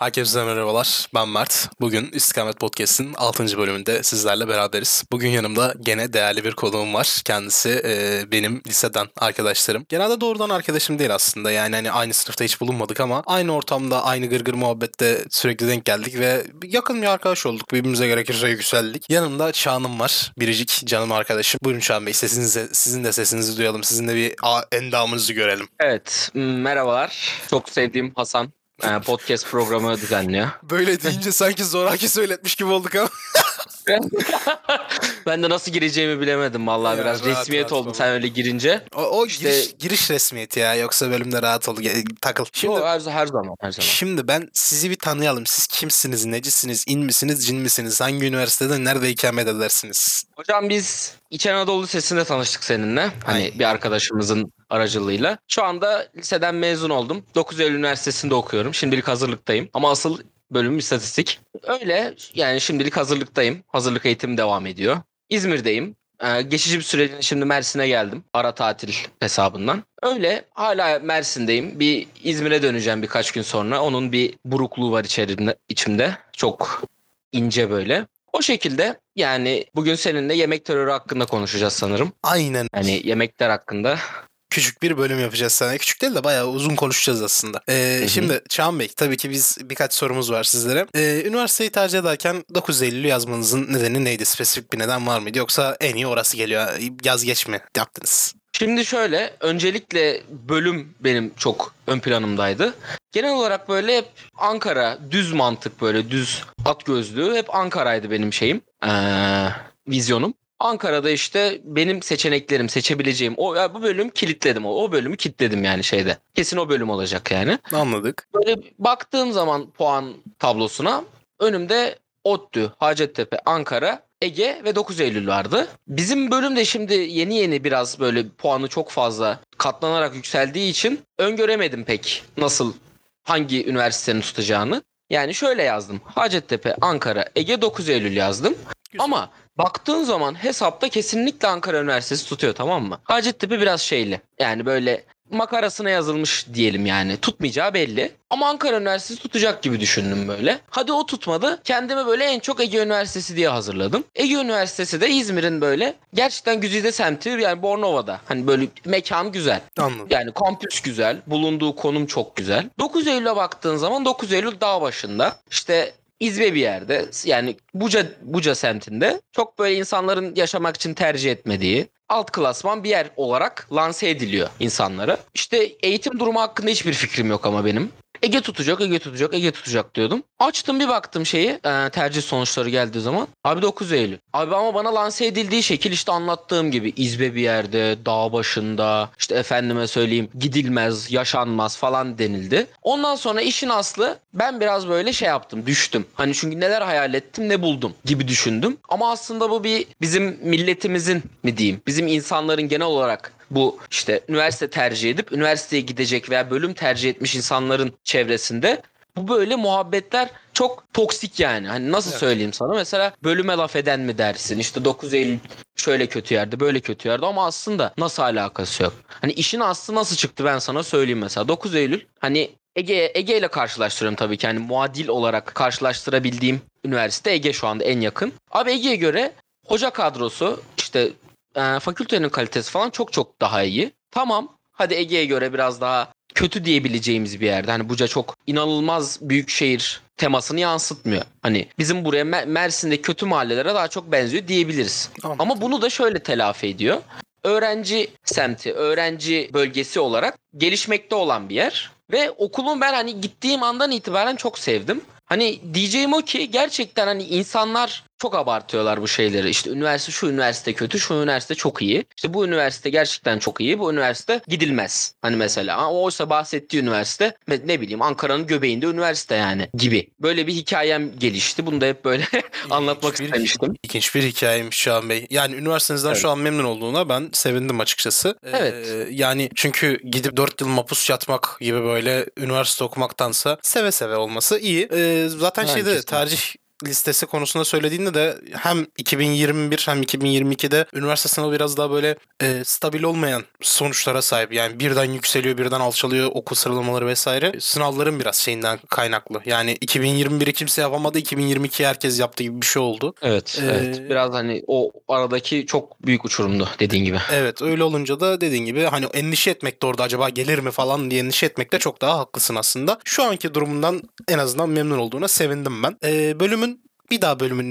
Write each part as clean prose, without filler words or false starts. Herkese merhabalar, ben Mert. Bugün İstikamet Podcast'in 6. bölümünde sizlerle beraberiz. Bugün yanımda gene değerli bir konuğum var. Kendisi benim liseden arkadaşlarım. Genelde doğrudan arkadaşım değil aslında. Yani hani aynı sınıfta hiç bulunmadık ama aynı ortamda, aynı gırgır muhabbette sürekli denk geldik ve yakın bir arkadaş olduk. Birbirimize gerekirse yükseldik. Yanımda Çağan'ım var. Biricik canım arkadaşım. Buyurun Çağan Bey, sizin de sesinizi duyalım. Sizin de bir endamınızı görelim. Evet, merhabalar. Çok sevdiğim Hasan podcast programı düzenliyor. Böyle deyince sanki zoraki söyletmiş gibi olduk ama. Ben de nasıl gireceğimi bilemedim vallahi, biraz rahat, resmiyet oldu sen öyle girince. O işte... giriş resmiyeti ya, yoksa bölümde rahat ol, takıl. Şimdi her zaman. Şimdi ben sizi bir tanıyalım. Siz kimsiniz, necisiniz, in misiniz, cin misiniz, hangi üniversitede, nerede ikamet edersiniz? Hocam biz İç Anadolu Lisesi'nde tanıştık seninle. Hani bir arkadaşımızın aracılığıyla. Şu anda liseden mezun oldum. 9 Eylül Üniversitesi'nde okuyorum. Şimdilik hazırlıktayım ama asıl bölümüm istatistik. Öyle yani, şimdilik hazırlıktayım. Hazırlık eğitim devam ediyor. İzmir'deyim. Geçici bir süreliğine şimdi Mersin'e geldim. Ara tatil hesabından. Öyle hala Mersin'deyim. Bir İzmir'e döneceğim birkaç gün sonra. Onun bir burukluğu var içimde. Çok ince böyle. O şekilde yani bugün seninle yemek terörü hakkında konuşacağız sanırım. Aynen. Yani yemekler hakkında... Küçük bir bölüm yapacağız sana. Küçük değil de bayağı uzun konuşacağız aslında. Şimdi Çağan Bey, tabii ki biz birkaç sorumuz var sizlere. Üniversiteyi tercih ederken 9 Eylül'ü yazmanızın nedeni neydi? Spesifik bir neden var mıydı? Yoksa en iyi orası geliyor, yaz geç mi yaptınız? Şimdi şöyle, öncelikle bölüm benim çok ön planımdaydı. Genel olarak böyle hep Ankara, düz mantık, böyle düz at gözlüğü, hep Ankara'ydı benim şeyim, vizyonum. Ankara'da işte benim seçeneklerim, seçebileceğim bu bölüm kilitledim. O bölümü kilitledim yani şeyde. Kesin o bölüm olacak yani. Anladık. Böyle baktığım zaman puan tablosuna önümde ODTÜ, Hacettepe, Ankara, Ege ve 9 Eylül vardı. Bizim bölüm de şimdi yeni biraz böyle puanı çok fazla katlanarak yükseldiği için öngöremedim pek nasıl, hangi üniversitenin tutacağını. Yani şöyle yazdım. Hacettepe, Ankara, Ege, 9 Eylül yazdım. Güzel. Ama baktığın zaman hesapta kesinlikle Ankara Üniversitesi tutuyor, tamam mı? Hacettepe biraz şeyli. Yani böyle makarasına yazılmış diyelim yani. Tutmayacağı belli. Ama Ankara Üniversitesi tutacak gibi düşündüm böyle. Hadi o tutmadı. Kendime böyle en çok Ege Üniversitesi diye hazırladım. Ege Üniversitesi de İzmir'in böyle gerçekten güzide semti, yani Bornova'da. Hani böyle mekan güzel. Anladım. Yani kampüs güzel. Bulunduğu konum çok güzel. 9 Eylül'e baktığın zaman 9 Eylül dağ başında. İşte... İzbe bir yerde, yani Buca semtinde çok böyle insanların yaşamak için tercih etmediği alt klasman bir yer olarak lanse ediliyor insanlara. İşte eğitim durumu hakkında hiçbir fikrim yok ama benim. Ege tutacak diyordum. Açtım bir baktım tercih sonuçları geldiği zaman. Abi 9 Eylül. Abi ama bana lanse edildiği şekil işte anlattığım gibi izbe bir yerde, dağ başında, işte efendime söyleyeyim gidilmez, yaşanmaz falan denildi. Ondan sonra işin aslı ben biraz böyle yaptım, düştüm. Hani çünkü neler hayal ettim, ne buldum gibi düşündüm. Ama aslında bu bizim milletimizin mi diyeyim, bizim insanların genel olarak... Bu işte üniversite tercih edip üniversiteye gidecek veya bölüm tercih etmiş insanların çevresinde bu böyle muhabbetler çok toksik yani. Hani nasıl söyleyeyim sana, mesela bölüme laf eden mi dersin, işte 9 Eylül şöyle kötü yerde, böyle kötü yerde, ama aslında nasıl alakası yok. Hani işin aslı nasıl çıktı ben sana söyleyeyim. Mesela 9 Eylül hani Ege ile karşılaştırıyorum tabii ki, hani muadil olarak karşılaştırabildiğim üniversite Ege şu anda en yakın. Abi Ege'ye göre hoca kadrosu işte... fakültenin kalitesi falan çok daha iyi. Tamam, hadi Ege'ye göre biraz daha kötü diyebileceğimiz bir yerde. Hani Buca çok inanılmaz büyük şehir temasını yansıtmıyor. Hani bizim buraya Mersin'de kötü mahallelere daha çok benziyor diyebiliriz. Tamam. Ama bunu da şöyle telafi ediyor. Öğrenci semti, öğrenci bölgesi olarak gelişmekte olan bir yer. Ve okulumu ben hani gittiğim andan itibaren çok sevdim. Hani diyeceğim o ki gerçekten hani insanlar çok abartıyorlar bu şeyleri. İşte üniversite, şu üniversite kötü, şu üniversite çok iyi. İşte bu üniversite gerçekten çok iyi, bu üniversite gidilmez. Hani mesela oysa bahsettiği üniversite ne bileyim Ankara'nın göbeğinde üniversite yani gibi. Böyle bir hikayem gelişti. Bunu da hep böyle anlatmak istemiştim. İlginç bir hikayeymiş Şahan Bey. Yani üniversitenizden şu an memnun olduğuna ben sevindim açıkçası. Evet. Yani çünkü gidip 4 yıl mapus yatmak gibi böyle üniversite okumaktansa seve seve olması iyi. Zaten tercih listesi konusunda söylediğinde de hem 2021 hem 2022'de üniversite sınavı biraz daha böyle stabil olmayan sonuçlara sahip. Yani birden yükseliyor, birden alçalıyor okul sıralamaları vesaire. Sınavların biraz şeyinden kaynaklı. Yani 2021'i kimse yapamadı, 2022'yi herkes yaptı gibi bir şey oldu. Evet, evet. Biraz hani o aradaki çok büyük uçurumdu dediğin gibi. Evet, öyle olunca da dediğin gibi hani endişe etmek de orada acaba gelir mi falan diye endişe etmekte çok daha haklısın aslında. Şu anki durumundan en azından memnun olduğuna sevindim ben. Bölümün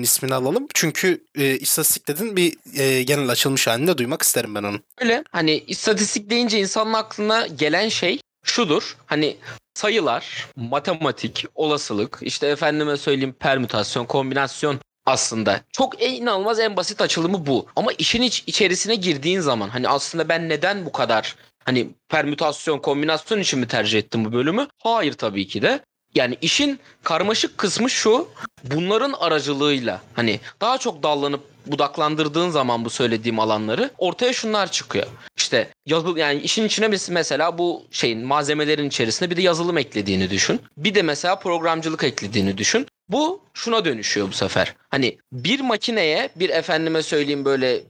ismini alalım. Çünkü istatistik dedin bir genel açılmış halinde duymak isterim ben onu. Öyle hani istatistik deyince insanın aklına gelen şey şudur. Hani sayılar, matematik, olasılık, işte efendime söyleyeyim permütasyon, kombinasyon aslında. Çok inanılmaz en basit açılımı bu. Ama işin içerisine girdiğin zaman hani aslında ben neden bu kadar hani permütasyon, kombinasyon için mi tercih ettim bu bölümü? Hayır tabii ki de. Yani işin karmaşık kısmı şu, bunların aracılığıyla hani daha çok dallanıp budaklandırdığın zaman bu söylediğim alanları ortaya şunlar çıkıyor. İşte yani işin içine biz mesela bu şeyin malzemelerin içerisinde bir de yazılım eklediğini düşün. Bir de mesela programcılık eklediğini düşün. Bu şuna dönüşüyor bu sefer. Hani bir makineye bir efendime söyleyeyim böyle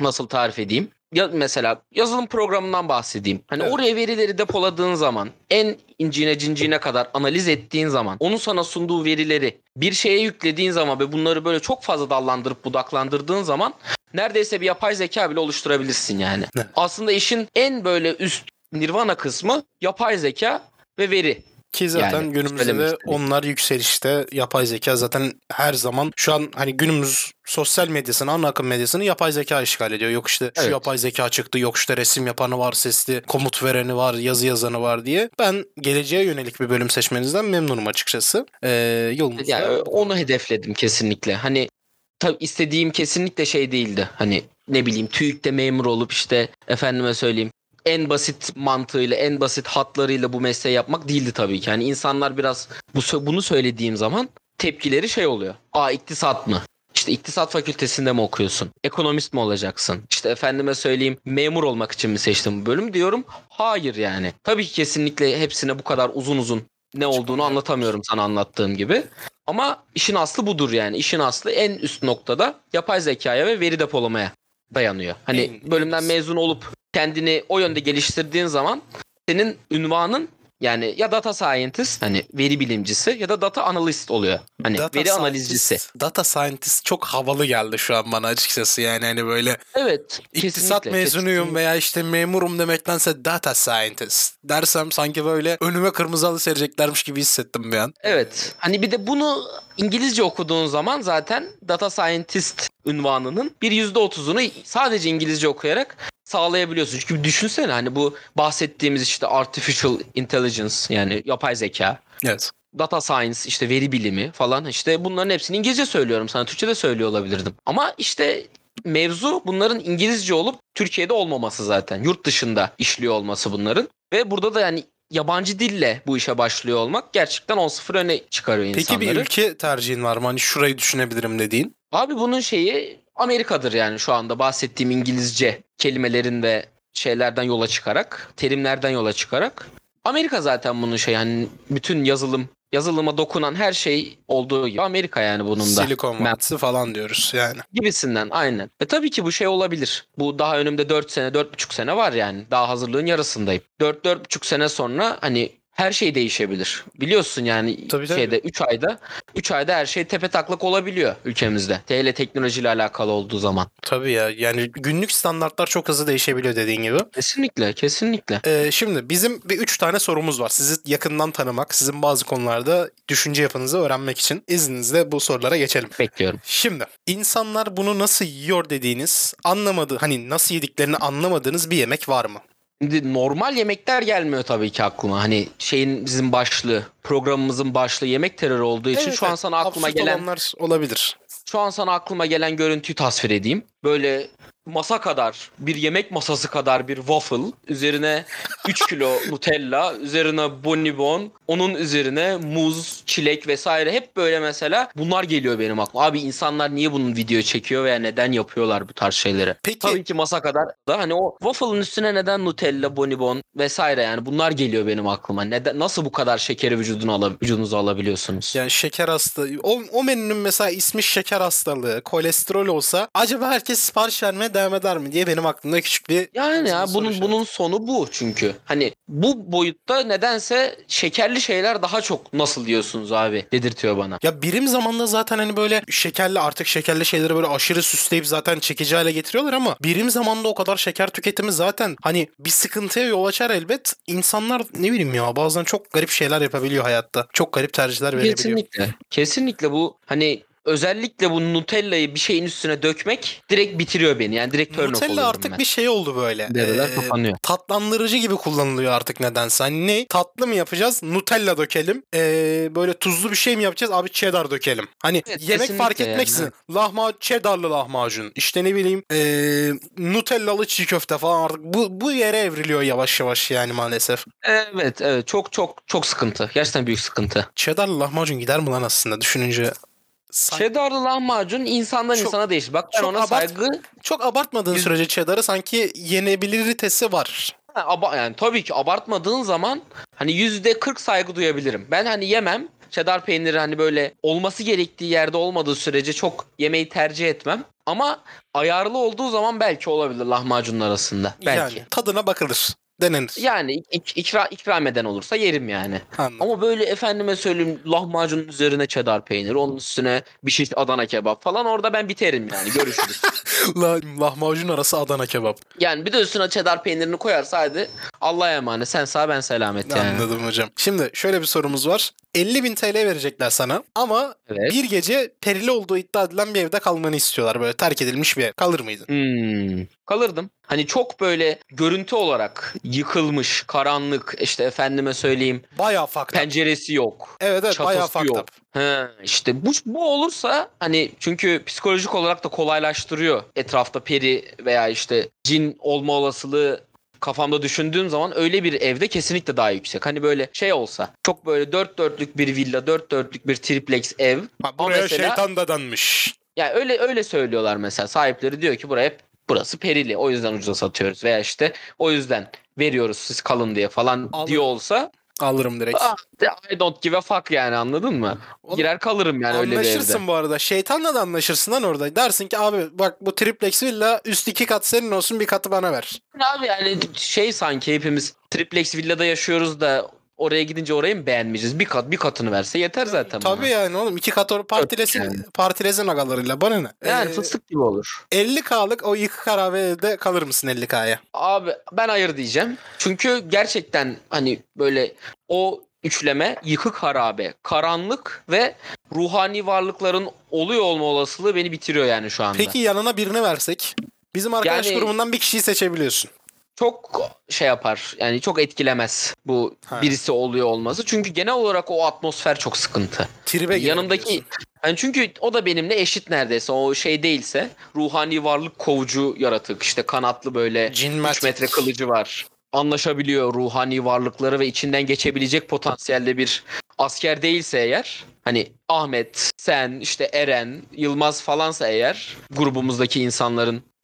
nasıl tarif edeyim? Ya mesela yazılım programından bahsedeyim. Hani evet. Oraya verileri depoladığın zaman en incine cinciğine kadar analiz ettiğin zaman onun sana sunduğu verileri bir şeye yüklediğin zaman ve bunları böyle çok fazla dallandırıp budaklandırdığın zaman neredeyse bir yapay zeka bile oluşturabilirsin yani. Evet. Aslında işin en böyle üst nirvana kısmı yapay zeka ve veri. Ki zaten yani, günümüzde de onlar yükselişte, yapay zeka zaten her zaman şu an hani günümüz sosyal medyasını, ana akım medyasını yapay zeka işgal ediyor. Yok işte şu yapay zeka çıktı, yok işte resim yapanı var, sesli komut vereni var, yazı yazanı var diye. Ben geleceğe yönelik bir bölüm seçmenizden memnunum açıkçası. Yolunuzda. Yani onu hedefledim kesinlikle. Hani tabii istediğim kesinlikle şey değildi. Hani ne bileyim TÜİK'te memur olup işte efendime söyleyeyim. En basit mantığıyla, en basit hatlarıyla bu mesleği yapmak değildi tabii ki. Yani insanlar biraz bunu söylediğim zaman tepkileri şey oluyor. Aa iktisat mı? İşte iktisat fakültesinde mi okuyorsun? Ekonomist mi olacaksın? İşte efendime söyleyeyim memur olmak için mi seçtin bu bölüm diyorum. Hayır yani. Tabii ki kesinlikle hepsine bu kadar uzun uzun ne olduğunu anlatamıyorum sana anlattığım gibi. Ama işin aslı budur yani. İşin aslı en üst noktada yapay zekaya ve veri depolamaya dayanıyor. Hani bölümden mezun olup kendini o yönde geliştirdiğin zaman senin ünvanın yani ya data scientist hani veri bilimcisi ya da data analist oluyor. Hani data veri analizcisi. Data scientist çok havalı geldi şu an bana açıkçası yani hani böyle. Evet. İktisat mezunuyum kesinlikle. Veya işte memurum demektense data scientist dersem sanki böyle önüme kırmızı halı sereceklermiş gibi hissettim bir an. Evet. Hani bir de bunu İngilizce okuduğun zaman zaten data scientist ünvanının bir %30'unu sadece İngilizce okuyarak sağlayabiliyorsun. Çünkü düşünsene hani bu bahsettiğimiz işte artificial intelligence yani yapay zeka. Evet. Data science işte veri bilimi falan işte bunların hepsini İngilizce söylüyorum sana. Türkçe de söylüyor olabilirdim. Ama işte mevzu bunların İngilizce olup Türkiye'de olmaması zaten. Yurt dışında işliyor olması bunların. Ve burada da yani yabancı dille bu işe başlıyor olmak gerçekten 10-0 öne çıkarıyor insanları. Peki bir ülke tercihin var mı? Hani şurayı düşünebilirim dediğin. Abi bunun şeyi Amerika'dır yani şu anda bahsettiğim İngilizce kelimelerin ve şeylerden yola çıkarak, terimlerden yola çıkarak. Amerika zaten bunun şey yani bütün yazılıma dokunan her şey olduğu gibi Amerika yani bunun da. Silicon Valley falan diyoruz yani. Gibisinden aynen. Tabii ki bu şey olabilir. Bu daha önümde 4 sene, 4,5 sene var yani. Daha hazırlığın yarısındayım. 4,5 sene sonra hani her şey değişebilir. Biliyorsun yani tabii. Şeyde 3 ayda her şey tepetaklak olabiliyor ülkemizde. Hele teknolojiyle alakalı olduğu zaman. Tabii ya. Yani günlük standartlar çok hızlı değişebiliyor dediğin gibi. Kesinlikle. Şimdi bizim bir 3 tane sorumuz var. Sizi yakından tanımak, sizin bazı konularda düşünce yapınızı öğrenmek için izninizle bu sorulara geçelim. Bekliyorum. Şimdi insanlar bunu nasıl yiyor dediğiniz, anlamadığı hani nasıl yediklerini anlamadığınız bir yemek var mı? Şimdi normal yemekler gelmiyor tabii ki aklıma. Hani şeyin bizim başlığı, programımızın başlığı yemek terörü olduğu için şu an sana aklıma gelen olanlar olabilir. Şu an sana aklıma gelen görüntüyü tasvir edeyim. Böyle masa kadar, bir yemek masası kadar bir waffle, üzerine 3 kilo Nutella, üzerine bonibon, onun üzerine muz, çilek vesaire. Hep böyle mesela bunlar geliyor benim aklıma. Abi insanlar niye bunun video çekiyor veya neden yapıyorlar bu tarz şeyleri? Peki. Tabii ki masa kadar da hani o waffle'ın üstüne neden Nutella, bonibon vesaire, yani bunlar geliyor benim aklıma. Neden, nasıl bu kadar şekeri vücudunuza alabiliyorsunuz? Yani şeker hastalığı. O menünün mesela ismi şeker hastalığı, kolesterol olsa acaba herkes sipariş vermeye devam eder mi diye benim aklımda küçük bir... Yani ya bunun sonu bu çünkü. Hani bu boyutta nedense şekerli şeyler daha çok nasıl diyorsunuz abi dedirtiyor bana. Ya birim zamanda zaten hani böyle şekerli, artık şekerli şeyleri böyle aşırı süsleyip zaten çekici hale getiriyorlar ama birim zamanda o kadar şeker tüketimi zaten hani bir sıkıntıya yol açar elbet. İnsanlar ne bileyim ya bazen çok garip şeyler yapabiliyor hayatta. Çok garip tercihler verebiliyor. Kesinlikle. Kesinlikle bu hani... Özellikle bu Nutella'yı bir şeyin üstüne dökmek direkt bitiriyor beni. Yani direkt turn off oluyorum ben. Nutella artık bir şey oldu böyle. Devreler kapanıyor. Tatlandırıcı gibi kullanılıyor artık nedense. Hani ne? Tatlı mı yapacağız? Nutella dökelim. Böyle tuzlu bir şey mi yapacağız? Abi cheddar dökelim. Hani evet, yemek fark etmeksizin. Yani. Cheddarlı lahmacun. İşte ne bileyim Nutellalı çiğ köfte falan artık. Bu yere evriliyor yavaş yavaş yani maalesef. Evet. Çok sıkıntı. Gerçekten büyük sıkıntı. Cheddarlı lahmacun gider mi lan aslında düşününce? Cheddarlı lahmacun insandan insana değişir. Bak ben ona saygı... Çok abartmadığın sürece cheddar'ı sanki yenebilirliği var. Yani tabii ki abartmadığın zaman hani %40 saygı duyabilirim. Ben hani yemem. Cheddar peyniri hani böyle olması gerektiği yerde olmadığı sürece çok yemeği tercih etmem. Ama ayarlı olduğu zaman belki olabilir lahmacunun arasında. Belki. Yani tadına bakılır. Denenir. Yani ikram eden olursa yerim yani. Anladım. Ama böyle efendime söyleyeyim lahmacunun üzerine cheddar peyniri, onun üstüne bir şey Adana kebap falan, orada ben biterim yani, görüşürüz. Lahmacun arası Adana kebap. Yani bir de üstüne cheddar peynirini koyarsa hadi Allah'a emanet, sen sağ ben selamet yani. Anladım hocam. Şimdi şöyle bir sorumuz var. 50.000 TL verecekler sana ama evet, bir gece perili olduğu iddia edilen bir evde kalmanı istiyorlar. Böyle terk edilmiş bir ev. Kalır mıydın? Kalırdım. Hani çok böyle görüntü olarak yıkılmış, karanlık, işte efendime söyleyeyim. Bayağı fucked up. Penceresi yok. Evet, bayağı fucked up. İşte bu olursa hani, çünkü psikolojik olarak da kolaylaştırıyor. Etrafta peri veya işte cin olma olasılığı kafamda düşündüğüm zaman öyle bir evde kesinlikle daha yüksek. Hani böyle şey olsa, çok böyle 4-4'lük bir villa, 4-4'lük bir triplex ev. Buraya mesela, şeytan dadanmış. Yani öyle söylüyorlar mesela. Sahipleri diyor ki burası perili, o yüzden ucuza satıyoruz veya işte o yüzden veriyoruz, siz kalın diye falan diyor olsa alırım direkt. I don't give a fuck yani, anladın mı? Girer kalırım yani öyle bir evde. Anlaşırsın bu arada. Şeytanla da anlaşırsın lan orada. Dersin ki abi bak bu triplex villa, üst 2 kat senin olsun, 1 katı bana ver. Abi yani şey, sanki hepimiz triplex villada yaşıyoruz da oraya gidince orayı mı beğenmeyeceğiz? Bir katını verse yeter zaten. Tabii bana. Yani oğlum 2 kat oru partilesin agalarıyla bana ne? Yani fıstık gibi olur. 50K'lık o yıkık arabede kalır mısın 50K'ya? Abi ben hayır diyeceğim. Çünkü gerçekten hani böyle o üçleme, yıkık harabe, karanlık ve ruhani varlıkların oluyor olma olasılığı beni bitiriyor yani şu anda. Peki yanına birini versek? Bizim arkadaş yani, grubundan bir kişiyi seçebiliyorsun. Çok şey yapar yani, çok etkilemez bu birisi oluyor olması. Çünkü genel olarak o atmosfer çok sıkıntı. Tribe yanımdaki yani, çünkü o da benimle eşit neredeyse, o şey değilse ruhani varlık kovucu yaratık, işte kanatlı böyle cinmatik. 3 metre kılıcı var. Anlaşabiliyor ruhani varlıkları ve içinden geçebilecek potansiyelde bir asker değilse eğer, hani Ahmet, sen, işte Eren, Yılmaz falansa eğer grubumuzdaki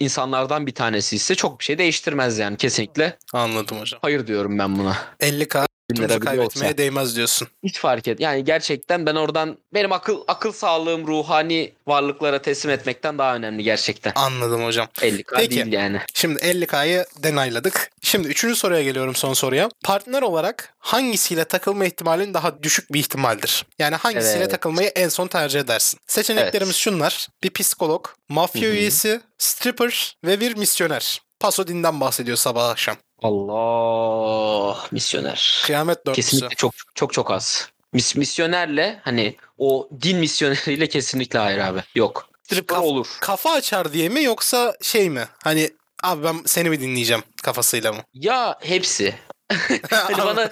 insanlardan bir tanesi ise çok bir şey değiştirmez yani kesinlikle. Anladım hocam. Hayır diyorum ben buna. 50K kaybetmeye olsa değmez diyorsun. Hiç fark et. Yani gerçekten ben oradan, benim akıl sağlığım ruhani varlıklara teslim etmekten daha önemli gerçekten. Anladım hocam. 50K peki, değil yani. Şimdi 50K'yı denayladık. Şimdi 3. soruya geliyorum, son soruya. Partner olarak hangisiyle takılma ihtimalin daha düşük bir ihtimaldir? Yani hangisiyle takılmayı en son tercih edersin? Seçeneklerimiz şunlar. Bir psikolog, mafya üyesi, stripper ve bir misyoner. Paso dinden bahsediyor sabah akşam. Allah, misyoner. Kıyamet dörtlüsü. Kesinlikle çok az. Misyonerle hani o din misyoneriyle kesinlikle hayır abi. Yok. Stripper olur. Kafa açar diye mi yoksa şey mi? Hani abi ben seni mi dinleyeceğim kafasıyla mı? Ya hepsi. Hani bana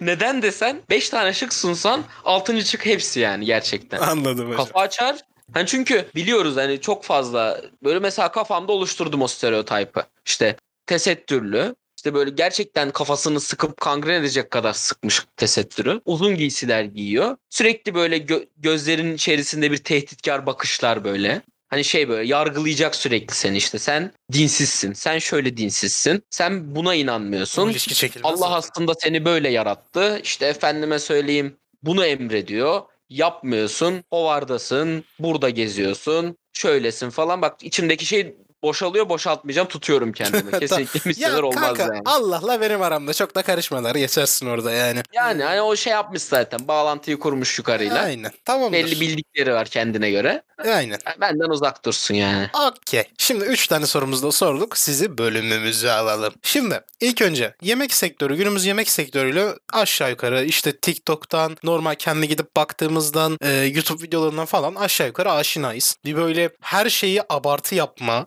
Neden desen 5 tane şık sunsan 6. şık hepsi yani gerçekten. Anladım hocam. Kafa açar. Hani çünkü biliyoruz hani çok fazla böyle mesela kafamda oluşturdum o stereotipi. İşte tesettürlü. İşte böyle gerçekten kafasını sıkıp kangren edecek kadar sıkmış tesettürü. Uzun giysiler giyiyor. Sürekli böyle gözlerin içerisinde bir tehditkar bakışlar böyle. Hani şey böyle yargılayacak sürekli seni işte. Sen dinsizsin. Sen şöyle dinsizsin. Sen buna inanmıyorsun. Allah aslında seni böyle yarattı. İşte efendime söyleyeyim bunu emrediyor. Yapmıyorsun. Ovardasın. Burada geziyorsun. Şöylesin falan. Bak içimdeki şey... Boşalıyor, boşaltmayacağım, tutuyorum kendimi. Kesinlikle misler olmaz kanka, yani. Allah'la benim aramda çok da karışmalar geçersin orada yani. Yani hani o şey yapmış zaten. Bağlantıyı kurmuş yukarıyla. Aynen. Tamamdır. Belli bildikleri var kendine göre. Aynen. Yani benden uzak dursun yani. Okey. Şimdi 3 tane sorumuzu da sorduk. Sizi bölümümüze alalım. Şimdi ilk önce yemek sektörü, günümüz yemek sektörüyle aşağı yukarı işte TikTok'tan, normal kendi gidip baktığımızdan, YouTube videolarından falan aşağı yukarı aşinayız. Bir böyle her şeyi abartı yapma,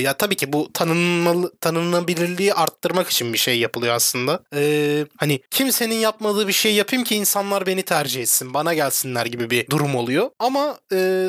ya tabii ki bu tanınabilirliği arttırmak için bir şey yapılıyor aslında. Hani kimsenin yapmadığı bir şey yapayım ki insanlar beni tercih etsin, bana gelsinler gibi bir durum oluyor. Ama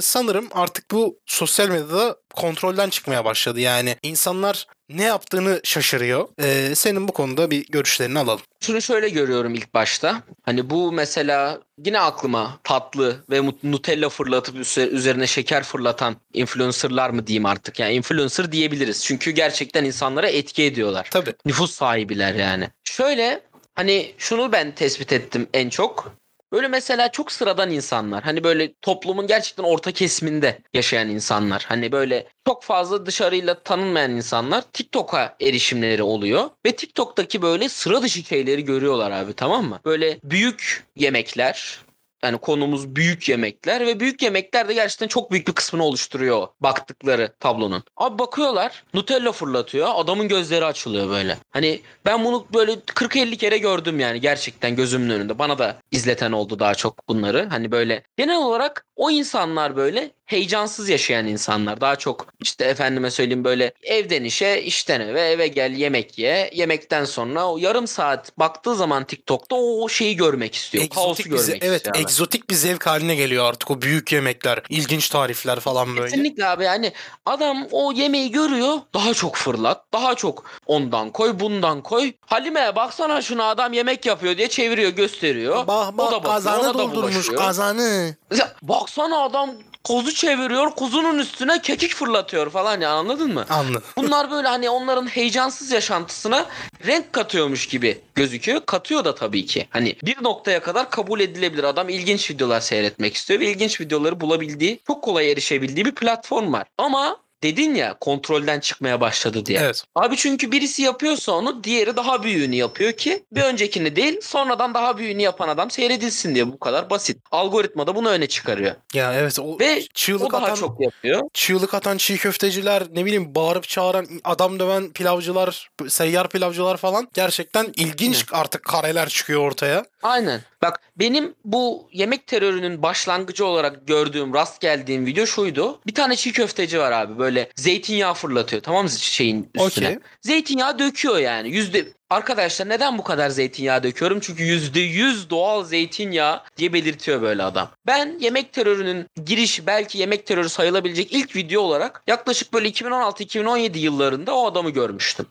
sanırım artık bu sosyal medyada kontrolden çıkmaya başladı. Yani insanlar ne yaptığını şaşırıyor. Senin bu konuda bir görüşlerini alalım. Şunu şöyle görüyorum ilk başta. Hani bu mesela yine aklıma tatlı ve Nutella fırlatıp üzerine şeker fırlatan influencerlar mı diyeyim artık. Yani influencer diyebiliriz. Çünkü gerçekten insanlara etki ediyorlar. Tabii. Nüfus sahibiler yani. Şöyle hani şunu ben tespit ettim en çok. Böyle mesela çok sıradan insanlar. Hani böyle toplumun gerçekten orta kesiminde yaşayan insanlar. Hani böyle çok fazla dışarıyla tanınmayan insanlar TikTok'a erişimleri oluyor. Ve TikTok'taki böyle sıra dışı şeyleri görüyorlar abi, tamam mı? Böyle büyük yemekler. Yani konumuz büyük yemekler ve büyük yemekler de gerçekten çok büyük bir kısmını oluşturuyor baktıkları tablonun. Abi bakıyorlar, Nutella fırlatıyor, adamın gözleri açılıyor böyle. Hani ben bunu böyle 40-50 kere gördüm yani gerçekten gözümün önünde. Bana da izleten oldu daha çok bunları. Hani böyle genel olarak o insanlar böyle heyecansız yaşayan insanlar. Daha çok işte efendime söyleyeyim böyle evden işe, işten eve, eve gel yemek ye. Yemekten sonra o yarım saat baktığı zaman TikTok'ta o şeyi görmek istiyor. Kaosu görmek istiyor. Evet, egzotik bir zevk haline geliyor artık o büyük yemekler, ilginç tarifler falan böyle. Kesinlikle abi, yani adam o yemeği görüyor, daha çok fırlat, daha çok ondan koy, bundan koy. Halime baksana şuna, adam yemek yapıyor diye çeviriyor, gösteriyor. Bak, o da kazanı doldurmuş, kazanı. Baksana adam kozu çeviriyor, kuzunun üstüne kekik fırlatıyor falan ya, anladın mı? Anladım. Bunlar böyle hani onların heyecansız yaşantısına renk katıyormuş gibi gözüküyor. Katıyor da tabii ki. Hani bir noktaya kadar kabul edilebilir. Adam ilginç videolar seyretmek istiyor ve ilginç videoları bulabildiği, çok kolay erişebildiği bir platform var. Ama dedin ya kontrolden çıkmaya başladı diye. Evet. Abi çünkü birisi yapıyorsa onu, diğeri daha büyüğünü yapıyor ki bir öncekini değil sonradan daha büyüğünü yapan adam seyredilsin diye, bu kadar basit. Algoritma da bunu öne çıkarıyor. Ya evet, o ve çığlık o atan, çok yapıyor. Çığlık atan çiğ köfteciler, ne bileyim bağırıp çağıran, adam döven pilavcılar, seyyar pilavcılar falan, gerçekten ilginç artık kareler çıkıyor ortaya. Aynen. Bak benim bu yemek terörünün başlangıcı olarak gördüğüm, rast geldiğim video şuydu. Bir tane çiğ köfteci var abi, böyle zeytinyağı fırlatıyor, tamam mı, şeyin üstüne. Okay. Zeytinyağı döküyor yani. Arkadaşlar neden bu kadar zeytinyağı döküyorum? Çünkü %100 doğal zeytinyağı diye belirtiyor böyle adam. Ben yemek terörünün girişi, belki yemek terörü sayılabilecek ilk video olarak yaklaşık böyle 2016-2017 yıllarında o adamı görmüştüm.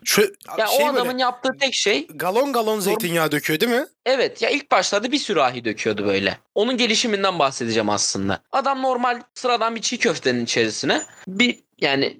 Ya şey, o adamın böyle yaptığı tek şey... Galon zeytinyağı döküyor değil mi? Evet ya, ilk başlarda bir sürahi döküyordu böyle. Onun gelişiminden bahsedeceğim aslında. Adam normal sıradan bir çiğ köftenin içerisine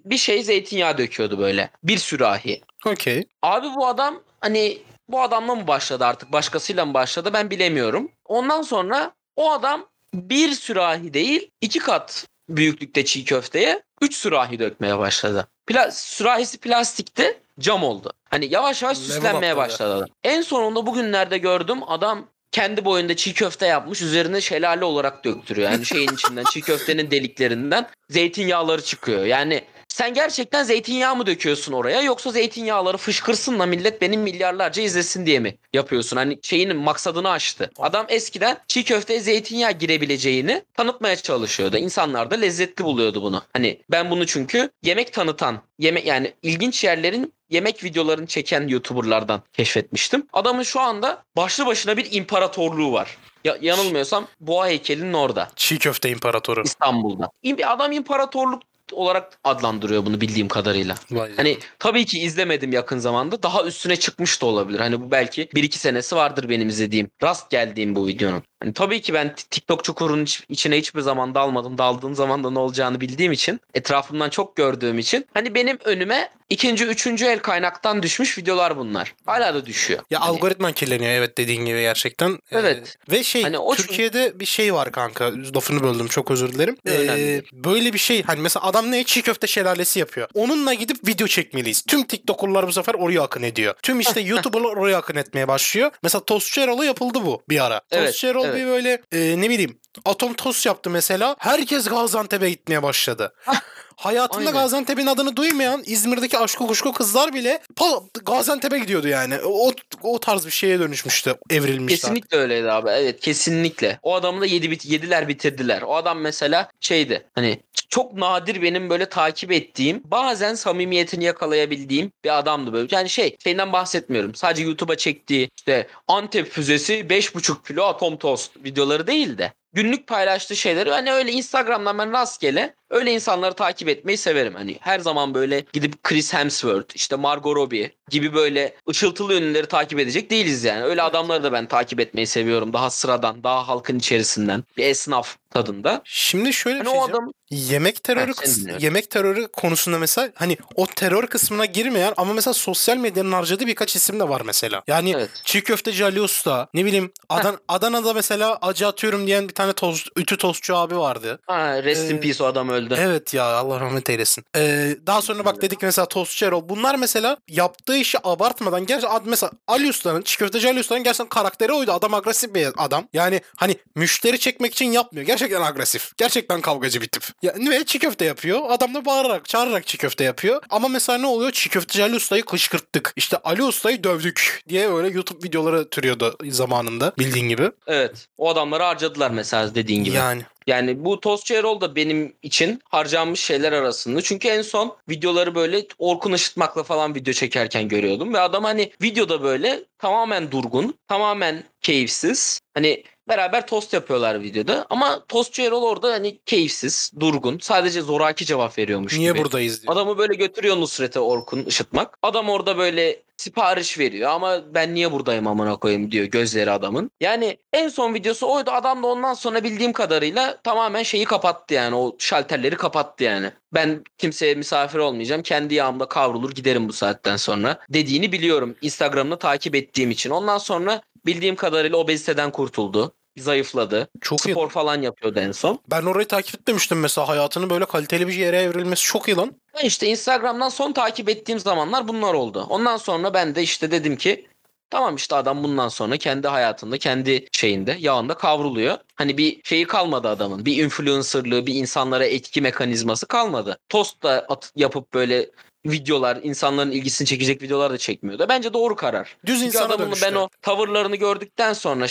bir şey zeytinyağı döküyordu böyle. Bir sürahi. Okay. Abi bu adam hani bu adamla mı başladı artık, başkasıyla mı başladı ben bilemiyorum. Ondan sonra o adam bir sürahi değil 2 kat büyüklükte çiğ köfteye 3 sürahi dökmeye başladı. Sürahisi plastikti, cam oldu. Hani yavaş yavaş süslenmeye başladı. En sonunda bugünlerde gördüm, adam kendi boyunda çiğ köfte yapmış, üzerine şelale olarak döktürüyor. Yani şeyin içinden, çiğ köftenin deliklerinden zeytinyağları çıkıyor. Yani Sen gerçekten zeytinyağı mı döküyorsun oraya, yoksa zeytinyağları fışkırsın da millet benim milyarlarca izlesin diye mi yapıyorsun? Hani şeyinin maksadını aştı. Adam eskiden çiğ köfteye zeytinyağı girebileceğini tanıtmaya çalışıyordu. İnsanlar da lezzetli buluyordu bunu. Hani ben bunu çünkü yemek tanıtan, yemek yani ilginç yerlerin yemek videolarını çeken YouTuber'lardan keşfetmiştim. Adamın şu anda başlı başına bir imparatorluğu var. Yanılmıyorsam boğa heykelinin orada. Çiğ köfte imparatoru. İstanbul'da. Adam imparatorluk olarak adlandırıyor bunu bildiğim kadarıyla. Vay hani ya. Tabii ki izlemedim yakın zamanda. Daha üstüne çıkmış da olabilir. Hani bu belki 1-2 senesi vardır benim izlediğim. Rast geldiğim bu videonun. Hani tabii ki ben TikTok çukurunun içine hiçbir zaman dalmadım. Daldığım zaman da ne olacağını bildiğim için, etrafımdan çok gördüğüm için. Hani benim önüme 2. 3. el kaynaktan düşmüş videolar bunlar. Hala da düşüyor. Ya hani algoritman kirleniyor, evet, dediğin gibi gerçekten. Evet. Ve hani Türkiye'de bir şey var kanka. Lafını böldüm, çok özür dilerim. Böyle bir şey hani mesela adam ne çiğ köfte şelalesi yapıyor. Onunla gidip video çekmeliyiz. Tüm TikToker'lar bu sefer oraya akın ediyor. Tüm işte YouTuber'lar oraya akın etmeye başlıyor. Mesela Tostçu Erol'a yapıldı bu bir ara. Evet, Tostçu Erol bir böyle ne bileyim atom tost yaptı mesela. Herkes Gaziantep'e gitmeye başladı. Hayatında aynen. Gaziantep'in adını duymayan İzmir'deki aşko kuşko kızlar bile Gaziantep'e gidiyordu yani. O tarz bir şeye dönüşmüştü, evrilmişti. Kesinlikle öyleydi abi. Evet, kesinlikle. O adamı da yediler bitirdiler. O adam mesela şeydi. Hani çok nadir benim böyle takip ettiğim, bazen samimiyetini yakalayabildiğim bir adamdı böyle. Yani şeyden bahsetmiyorum. Sadece YouTube'a çektiği işte Antep füzesi 5,5 kilo atom tost videoları değil de günlük paylaştığı şeyleri, hani öyle Instagram'dan ben rastgele öyle insanları takip etmeyi severim. Hani her zaman böyle gidip Chris Hemsworth, işte Margot Robbie gibi böyle ışıltılı ünlüleri takip edecek değiliz yani. Öyle adamları da ben takip etmeyi seviyorum. Daha sıradan, daha halkın içerisinden bir esnaf tadında. Şimdi şöyle bir yemek terörü konusunda mesela hani o terör kısmına girmeyen ama mesela sosyal medyanın harcadığı birkaç isim de var mesela. Yani evet. Çiğ köfteci Ali Usta, ne bileyim Adana'da mesela acı atıyorum diyen bir tane ütü tostçu abi vardı. Ha, rest in peace, o adam öldü. Evet ya, Allah rahmet eylesin. Daha sonra bak dedik mesela Tostçu Erol. Bunlar mesela yaptığı işi abartmadan gerçekten mesela Ali Usta'nın, çiğ köfteci Ali Usta'nın gerçekten karakteri oydu. Adam agresif bir adam. Yani hani müşteri çekmek için yapmıyor. Gerçekten agresif. Gerçekten kavgacı bir tip. Yani ve çiğ köfte yapıyor. Adam da bağırarak, çağırarak çiğ köfte yapıyor. Ama mesela ne oluyor? Çiğ köfteci Ali Usta'yı kışkırttık. İşte Ali Usta'yı dövdük diye böyle YouTube videoları türüyordu zamanında. Bildiğin gibi. Evet. O adamları harcadılar mesela dediğin gibi. Yani bu Tostçu Erol da benim için harcanmış şeyler arasında. Çünkü en son videoları böyle Orkun Işıtmak'la falan video çekerken görüyordum. Ve adam hani videoda böyle tamamen durgun, tamamen keyifsiz. Hani beraber tost yapıyorlar videoda. Ama Tostçu Erol orada hani keyifsiz, durgun. Sadece zoraki cevap veriyormuş gibi. Niye buradayız diyor. Adamı böyle götürüyor Nusret'e Orkun Işıtmak. Adam orada böyle sipariş veriyor ama ben niye buradayım amına koyayım diyor, gözleri adamın. Yani en son videosu oydu. Adam da ondan sonra bildiğim kadarıyla tamamen şeyi kapattı yani. O şalterleri kapattı yani. Ben kimseye misafir olmayacağım. Kendi yağımda kavrulur giderim bu saatten sonra dediğini biliyorum. Instagram'da takip ettiğim için. Ondan sonra bildiğim kadarıyla obeziteden kurtuldu. Zayıfladı. Çok spor iyi falan yapıyordu en son. Ben orayı takip etmemiştim mesela. Hayatının böyle kaliteli bir yere evrilmesi çok iyi lan. İşte Instagram'dan son takip ettiğim zamanlar bunlar oldu. Ondan sonra ben de işte dedim ki tamam işte adam bundan sonra kendi hayatında, kendi şeyinde, yağında kavruluyor. Hani bir şeyi kalmadı adamın. Bir influencerlığı, bir insanlara etki mekanizması kalmadı. Tost da yapıp böyle videolar, insanların ilgisini çekecek videolar da çekmiyordu. Bence doğru karar. Düz insana dönüştü. Ben o tavırlarını gördükten sonra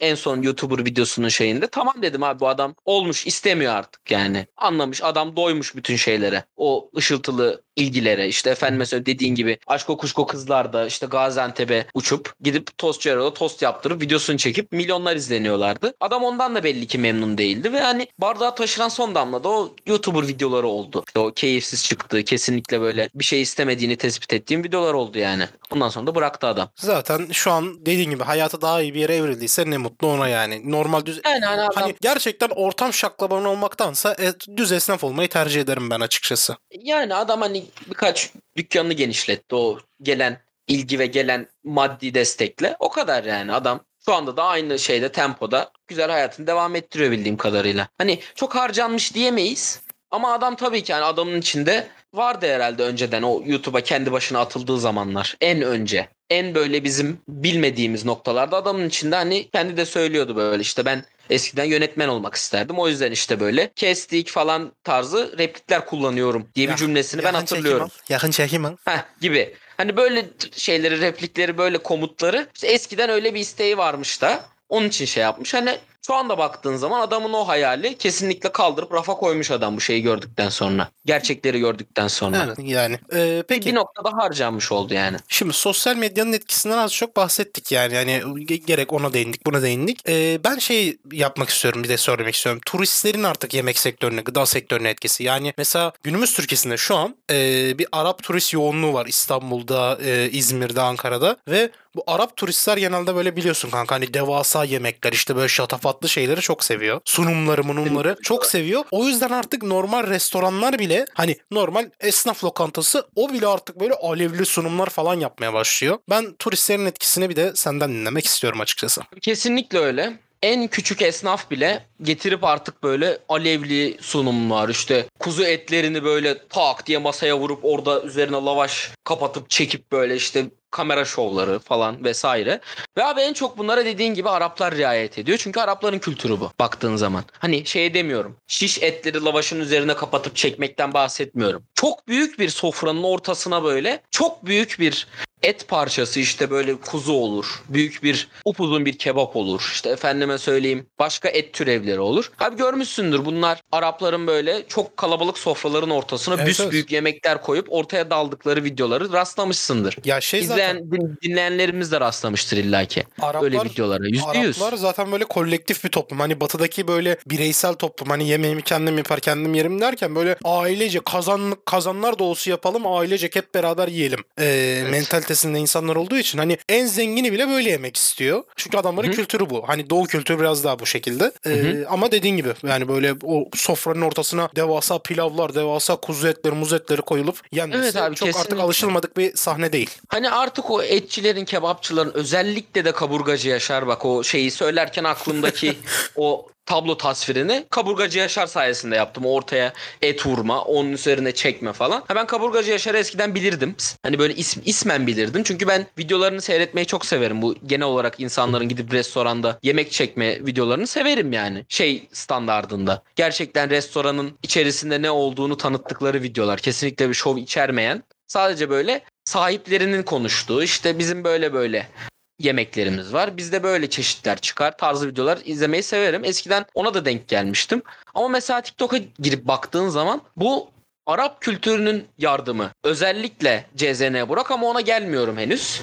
en son YouTuber videosunun şeyinde tamam dedim abi, bu adam olmuş, istemiyor artık yani. Anlamış, adam doymuş bütün şeylere. O ışıltılı ilgilere, işte efendim mesela dediğin gibi aşko kuşko kızlarda işte Gaziantep'e uçup gidip Tostçu Erol'a tost yaptırıp videosunu çekip milyonlar izleniyorlardı. Adam ondan da belli ki memnun değildi ve hani bardağı taşıran son damla da o YouTuber videoları oldu. İşte o keyifsiz çıktığı, kesinlikle böyle bir şey istemediğini tespit ettiğim videolar oldu yani. Ondan sonra da bıraktı adam. Zaten şu an dediğin gibi hayata daha iyi bir yere evrildiyse ne mutlu ona yani. Normal düz yani hani gerçekten ortam şaklaban olmaktansa düz esnaf olmayı tercih ederim ben açıkçası. Yani adam hani birkaç dükkanını genişletti o gelen ilgi ve gelen maddi destekle. O kadar yani adam. Şu anda da aynı şeyde, tempoda güzel hayatını devam ettiriyor bildiğim kadarıyla. Hani çok harcanmış diyemeyiz. Ama adam tabii ki yani adamın içinde vardı herhalde önceden o YouTube'a kendi başına atıldığı zamanlar. En önce. En böyle bizim bilmediğimiz noktalarda adamın içinde hani kendi de söylüyordu böyle işte ben Eskiden yönetmen olmak isterdim. O yüzden işte böyle kestik falan tarzı replikler kullanıyorum diye bir cümlesini ben hatırlıyorum. Yakın çekim al. Gibi. Hani böyle şeyleri, replikleri, böyle komutları işte eskiden öyle bir isteği varmış da onun için şey yapmış. Hani şu anda baktığın zaman adamın o hayali kesinlikle kaldırıp rafa koymuş adam bu şeyi gördükten sonra. Gerçekleri gördükten sonra. Evet, yani. Peki. Bir noktada harcanmış oldu yani. Şimdi sosyal medyanın etkisinden az çok bahsettik yani. Yani gerek ona değindik, buna değindik. Ben şey yapmak istiyorum, bir de söylemek istiyorum. Turistlerin artık yemek sektörüne, gıda sektörüne etkisi. Yani mesela günümüz Türkiye'sinde şu an bir Arap turist yoğunluğu var İstanbul'da, İzmir'de, Ankara'da ve bu Arap turistler genelde böyle biliyorsun kanka hani devasa yemekler işte böyle şatafatlı şeyleri çok seviyor. Sunumları, munumları çok seviyor. O yüzden artık normal restoranlar bile hani normal esnaf lokantası o bile artık böyle alevli sunumlar falan yapmaya başlıyor. Ben turistlerin etkisini bir de senden dinlemek istiyorum açıkçası. Kesinlikle öyle. En küçük esnaf bile getirip artık böyle alevli sunumlar, işte kuzu etlerini böyle tak diye masaya vurup orada üzerine lavaş kapatıp çekip böyle işte kamera şovları falan vesaire. Ve abi en çok bunlara dediğin gibi Araplar riayet ediyor. Çünkü Arapların kültürü bu baktığın zaman. Hani şeye demiyorum. Şiş etleri lavaşın üzerine kapatıp çekmekten bahsetmiyorum. Çok büyük bir sofranın ortasına böyle çok büyük bir et parçası işte böyle kuzu olur. Büyük bir upuzun bir kebap olur. İşte efendime söyleyeyim başka et türevleri olur. Abi görmüşsündür bunlar Arapların böyle çok kalabalık sofraların ortasına büyük yemekler koyup ortaya daldıkları videoları rastlamışsındır. Ya şey dinleyenlerimiz de rastlamıştır illaki. Böyle videolara %100. Araplar zaten böyle kolektif bir toplum. Hani batıdaki böyle bireysel toplum. Hani yemeğimi kendim yapar kendim yerim derken böyle ailece kazanlar dolusu yapalım ailece hep beraber yiyelim. Mentalitesinde insanlar olduğu için hani en zengini bile böyle yemek istiyor. Çünkü adamların kültürü bu. Hani doğu kültürü biraz daha bu şekilde. Ama dediğin gibi yani böyle o sofranın ortasına devasa pilavlar, devasa kuzu etleri, muz etleri koyulup yenmesi çok kesinlikle. Artık alışılmadık bir sahne değil. Hani artık o etçilerin, kebapçıların özellikle de Kaburgacı Yaşar bak o şeyi söylerken aklımdaki o tablo tasvirini Kaburgacı Yaşar sayesinde yaptım. Ortaya et vurma, onun üzerine çekme falan. Ben Kaburgacı Yaşar'ı eskiden bilirdim. Hani böyle ismen bilirdim. Çünkü ben videolarını seyretmeyi çok severim. Bu genel olarak insanların gidip restoranda yemek çekme videolarını severim yani. Şey standardında. Gerçekten restoranın içerisinde ne olduğunu tanıttıkları videolar. Kesinlikle bir şov içermeyen. Sadece böyle sahiplerinin konuştuğu işte bizim böyle böyle yemeklerimiz var. Bizde böyle çeşitler çıkar tarzı videolar izlemeyi severim. Eskiden ona da denk gelmiştim. Ama mesela TikTok'a girip baktığın zaman bu Arap kültürünün yardımı. Özellikle CZN Burak ama ona gelmiyorum henüz.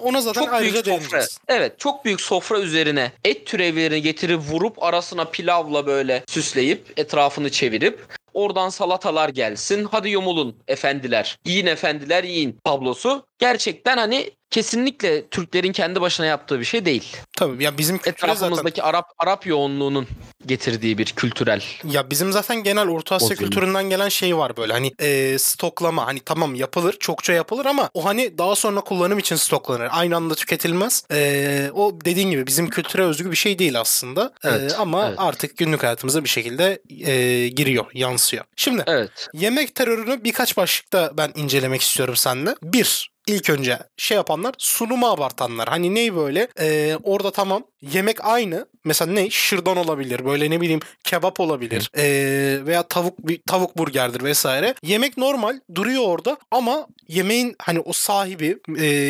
Ona zaten ayrıca değineceğiz. Evet, çok büyük sofra üzerine et türevlerini getirip vurup arasına pilavla böyle süsleyip etrafını çevirip oradan salatalar gelsin. Hadi yomulun efendiler. Yiyin efendiler yiyin tablosu. Gerçekten hani kesinlikle Türklerin kendi başına yaptığı bir şey değil. Tabii ya bizim etrafımızdaki zaten Arap yoğunluğunun getirdiği bir kültürel. Ya bizim zaten genel Orta Asya kültüründen gelen şey var böyle hani stoklama hani tamam yapılır çokça yapılır ama o hani daha sonra kullanım için stoklanır. Aynı anda tüketilmez. O dediğin gibi bizim kültüre özgü bir şey değil aslında. Artık günlük hayatımıza bir şekilde giriyor, yansıyor. Şimdi yemek terörünü birkaç başlıkta ben incelemek istiyorum seninle. İlk önce şey yapanlar sunumu abartanlar. Hani ney böyle orada tamam yemek aynı. Mesela ne? Şırdan olabilir. Böyle ne bileyim kebap olabilir. Veya tavuk burgerdir vesaire. Yemek normal duruyor orada ama yemeğin hani o sahibi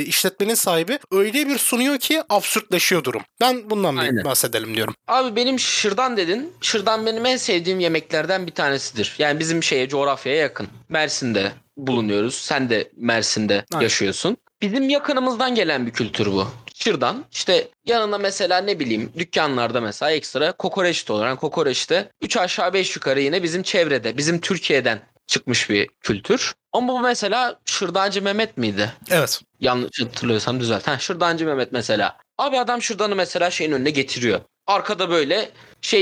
işletmenin sahibi öyle bir sunuyor ki absürtleşiyor durum. Ben bundan bir bahsedelim diyorum. Abi benim şırdan dedin. Şırdan benim en sevdiğim yemeklerden bir tanesidir. Yani bizim coğrafyaya yakın. Mersin'de bulunuyoruz. Sen de Mersin'de yaşıyorsun. Bizim yakınımızdan gelen bir kültür bu. Şırdan. İşte yanında mesela ne bileyim dükkanlarda mesela ekstra kokoreç de olur. Yani kokoreç de 3 aşağı 5 yukarı yine bizim çevrede, bizim Türkiye'den çıkmış bir kültür. Ama bu mesela Şırdancı Mehmet miydi? Evet. Yanlış hatırlıyorsam düzelt. Şırdancı Mehmet mesela. Abi adam şırdanı mesela önüne getiriyor. Arkada böyle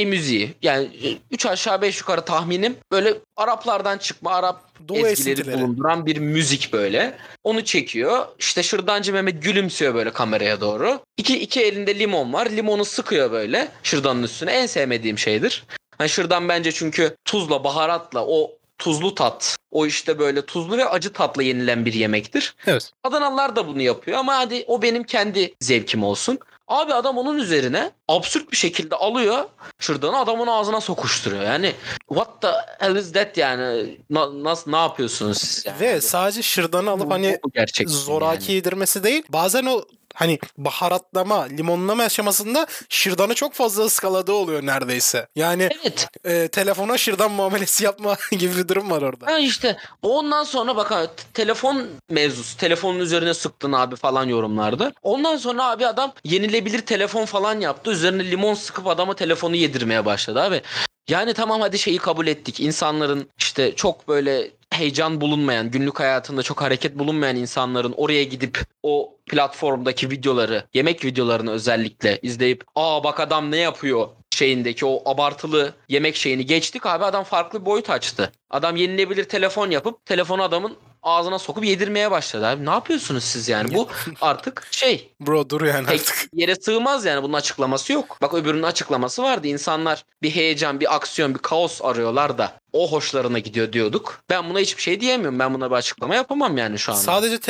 müziği yani 3 aşağı 5 yukarı tahminim böyle Araplardan çıkma Arap Doğu ezgileri bulunduran bir müzik böyle. Onu çekiyor. İşte Şırdancı Mehmet gülümsüyor böyle kameraya doğru. İki elinde limon var. Limonu sıkıyor böyle şırdanın üstüne. En sevmediğim şeydir. Şırdan bence çünkü tuzla baharatla o tuzlu tat. O böyle tuzlu ve acı tatla yenilen bir yemektir. Evet. Adanalılar da bunu yapıyor ama hadi o benim kendi zevkim olsun. Abi adam onun üzerine absürt bir şekilde alıyor şırdanı, adamın ağzına sokuşturuyor. Yani what the hell is that yani? Nasıl, ne yapıyorsunuz siz yani? Ve sadece şırdanı alıp hani zoraki yedirmesi yani değil. Bazen o hani baharatlama, limonlama aşamasında şırdanı çok fazla ıskaladığı oluyor neredeyse. Yani evet. Telefona şırdan muamelesi yapma gibi bir durum var orada. Ha işte ondan sonra bak telefon mevzusu. Telefonun üzerine sıktın abi falan yorumlarda. Ondan sonra abi adam yenilebilir telefon falan yaptı. Üzerine limon sıkıp adama telefonu yedirmeye başladı abi. Yani tamam hadi şeyi kabul ettik. İnsanların işte çok böyle heyecan bulunmayan, günlük hayatında çok hareket bulunmayan insanların oraya gidip o platformdaki videoları, yemek videolarını özellikle izleyip "Aa bak adam ne yapıyor?" şeyindeki o abartılı yemek şeyini geçtik abi, adam farklı bir boyut açtı. Adam yenilebilir telefon yapıp telefonu adamın ağzına sokup yedirmeye başladı abi. Ne yapıyorsunuz siz yani? Bu artık şey. Bro dur yani artık. Yere sığmaz yani, bunun açıklaması yok. Bak öbürünün açıklaması vardı. İnsanlar bir heyecan, bir aksiyon, bir kaos arıyorlar da o hoşlarına gidiyor diyorduk. Ben buna hiçbir şey diyemiyorum. Ben buna bir açıklama yapamam yani şu anda. Sadece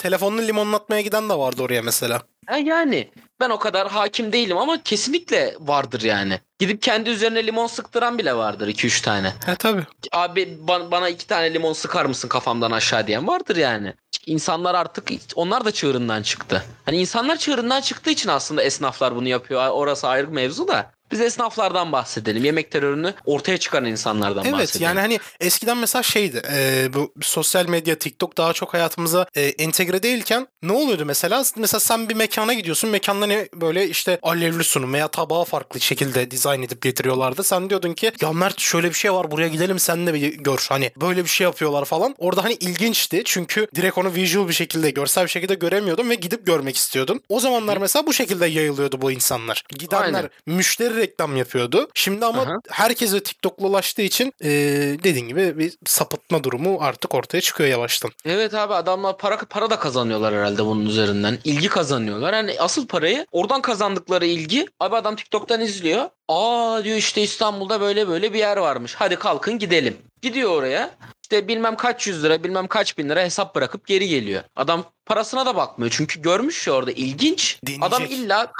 telefonunu limonlatmaya giden de vardı oraya mesela. Yani ben o kadar hakim değilim ama kesinlikle vardır yani. Gidip kendi üzerine limon sıktıran bile vardır 2-3 tane. He tabii. Abi bana 2 tane limon sıkar mısın kafamdan aşağı diyen vardır yani. İnsanlar artık, onlar da çığırından çıktı. Hani insanlar çığırından çıktığı için aslında esnaflar bunu yapıyor. Orası ayrı mevzu da. Biz esnaflardan bahsedelim. Yemek terörünü ortaya çıkaran insanlardan bahsedelim. Evet yani hani eskiden mesela şeydi. Bu sosyal medya, TikTok daha çok hayatımıza entegre değilken ne oluyordu mesela? Mesela sen bir mekana gidiyorsun. Mekanda ne böyle işte alevli sunum veya tabağı farklı şekilde dizayn edip getiriyorlardı. Sen diyordun ki ya Mert şöyle bir şey var, buraya gidelim sen de bir gör. Hani böyle bir şey yapıyorlar falan. Orada hani ilginçti. Çünkü direkt onu visual bir şekilde, görsel bir şekilde göremiyordun ve gidip görmek istiyordun. O zamanlar mesela bu şekilde yayılıyordu bu insanlar. Gidenler müşteri reklam yapıyordu. Şimdi ama herkese TikTok'la ulaştığı için dediğin gibi bir sapıtma durumu artık ortaya çıkıyor yavaştan. Evet abi, adamlar para da kazanıyorlar herhalde bunun üzerinden. İlgi kazanıyorlar. Yani asıl parayı oradan kazandıkları ilgi. Abi adam TikTok'tan izliyor. Aa diyor işte İstanbul'da böyle böyle bir yer varmış. Hadi kalkın gidelim. Gidiyor oraya. İşte bilmem kaç yüz lira, bilmem kaç bin lira hesap bırakıp geri geliyor. Adam parasına da bakmıyor. Çünkü görmüş ya orada ilginç. Deneyecek. Adam illa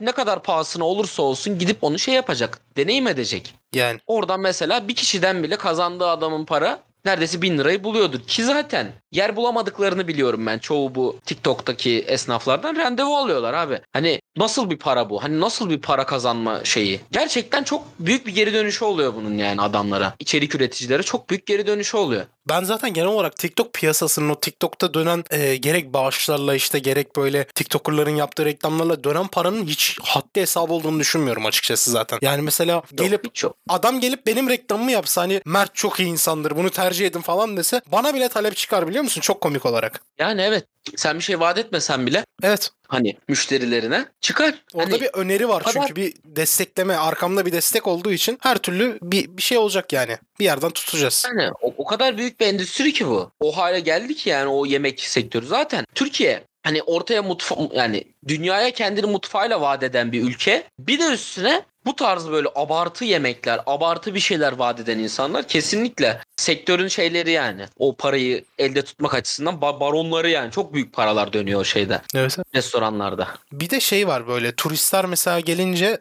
ne kadar pahasına olursa olsun gidip onu şey yapacak. Deneyim edecek. Yani. Oradan mesela bir kişiden bile kazandığı adamın para neredeyse 1.000 lirayı buluyordur. Ki zaten yer bulamadıklarını biliyorum ben. Çoğu bu TikTok'taki esnaflardan randevu alıyorlar abi. Hani nasıl bir para bu? Hani nasıl bir para kazanma şeyi? Gerçekten çok büyük bir geri dönüşü oluyor bunun yani adamlara. İçerik üreticilere çok büyük geri dönüşü oluyor. Ben zaten genel olarak TikTok piyasasının, o TikTok'ta dönen gerek bağışlarla işte gerek böyle TikToker'ların yaptığı reklamlarla dönen paranın hiç haddi hesabı olduğunu düşünmüyorum açıkçası zaten. Yani mesela adam gelip benim reklamımı yapsa, hani Mert çok iyi insandır bunu tercih edin falan dese, bana bile talep çıkar biliyor musun? Çok komik olarak. Yani evet. Sen bir şey vaat etmesen bile. Evet. Hani müşterilerine çıkar. Orada hani bir öneri var çünkü bir destekleme, arkamda bir destek olduğu için her türlü bir şey olacak yani. Bir yerden tutacağız. Yani o kadar büyük bir endüstri ki bu. O hale geldi ki yani o yemek sektörü zaten. Türkiye hani ortaya yani dünyaya kendini mutfağıyla vaat eden bir ülke. Bir de üstüne bu tarz böyle abartı yemekler, abartı bir şeyler vaat eden insanlar kesinlikle sektörün şeyleri yani. O parayı elde tutmak açısından baronları yani. Çok büyük paralar dönüyor şeyde. Evet. Restoranlarda. Bir de şey var böyle turistler mesela gelince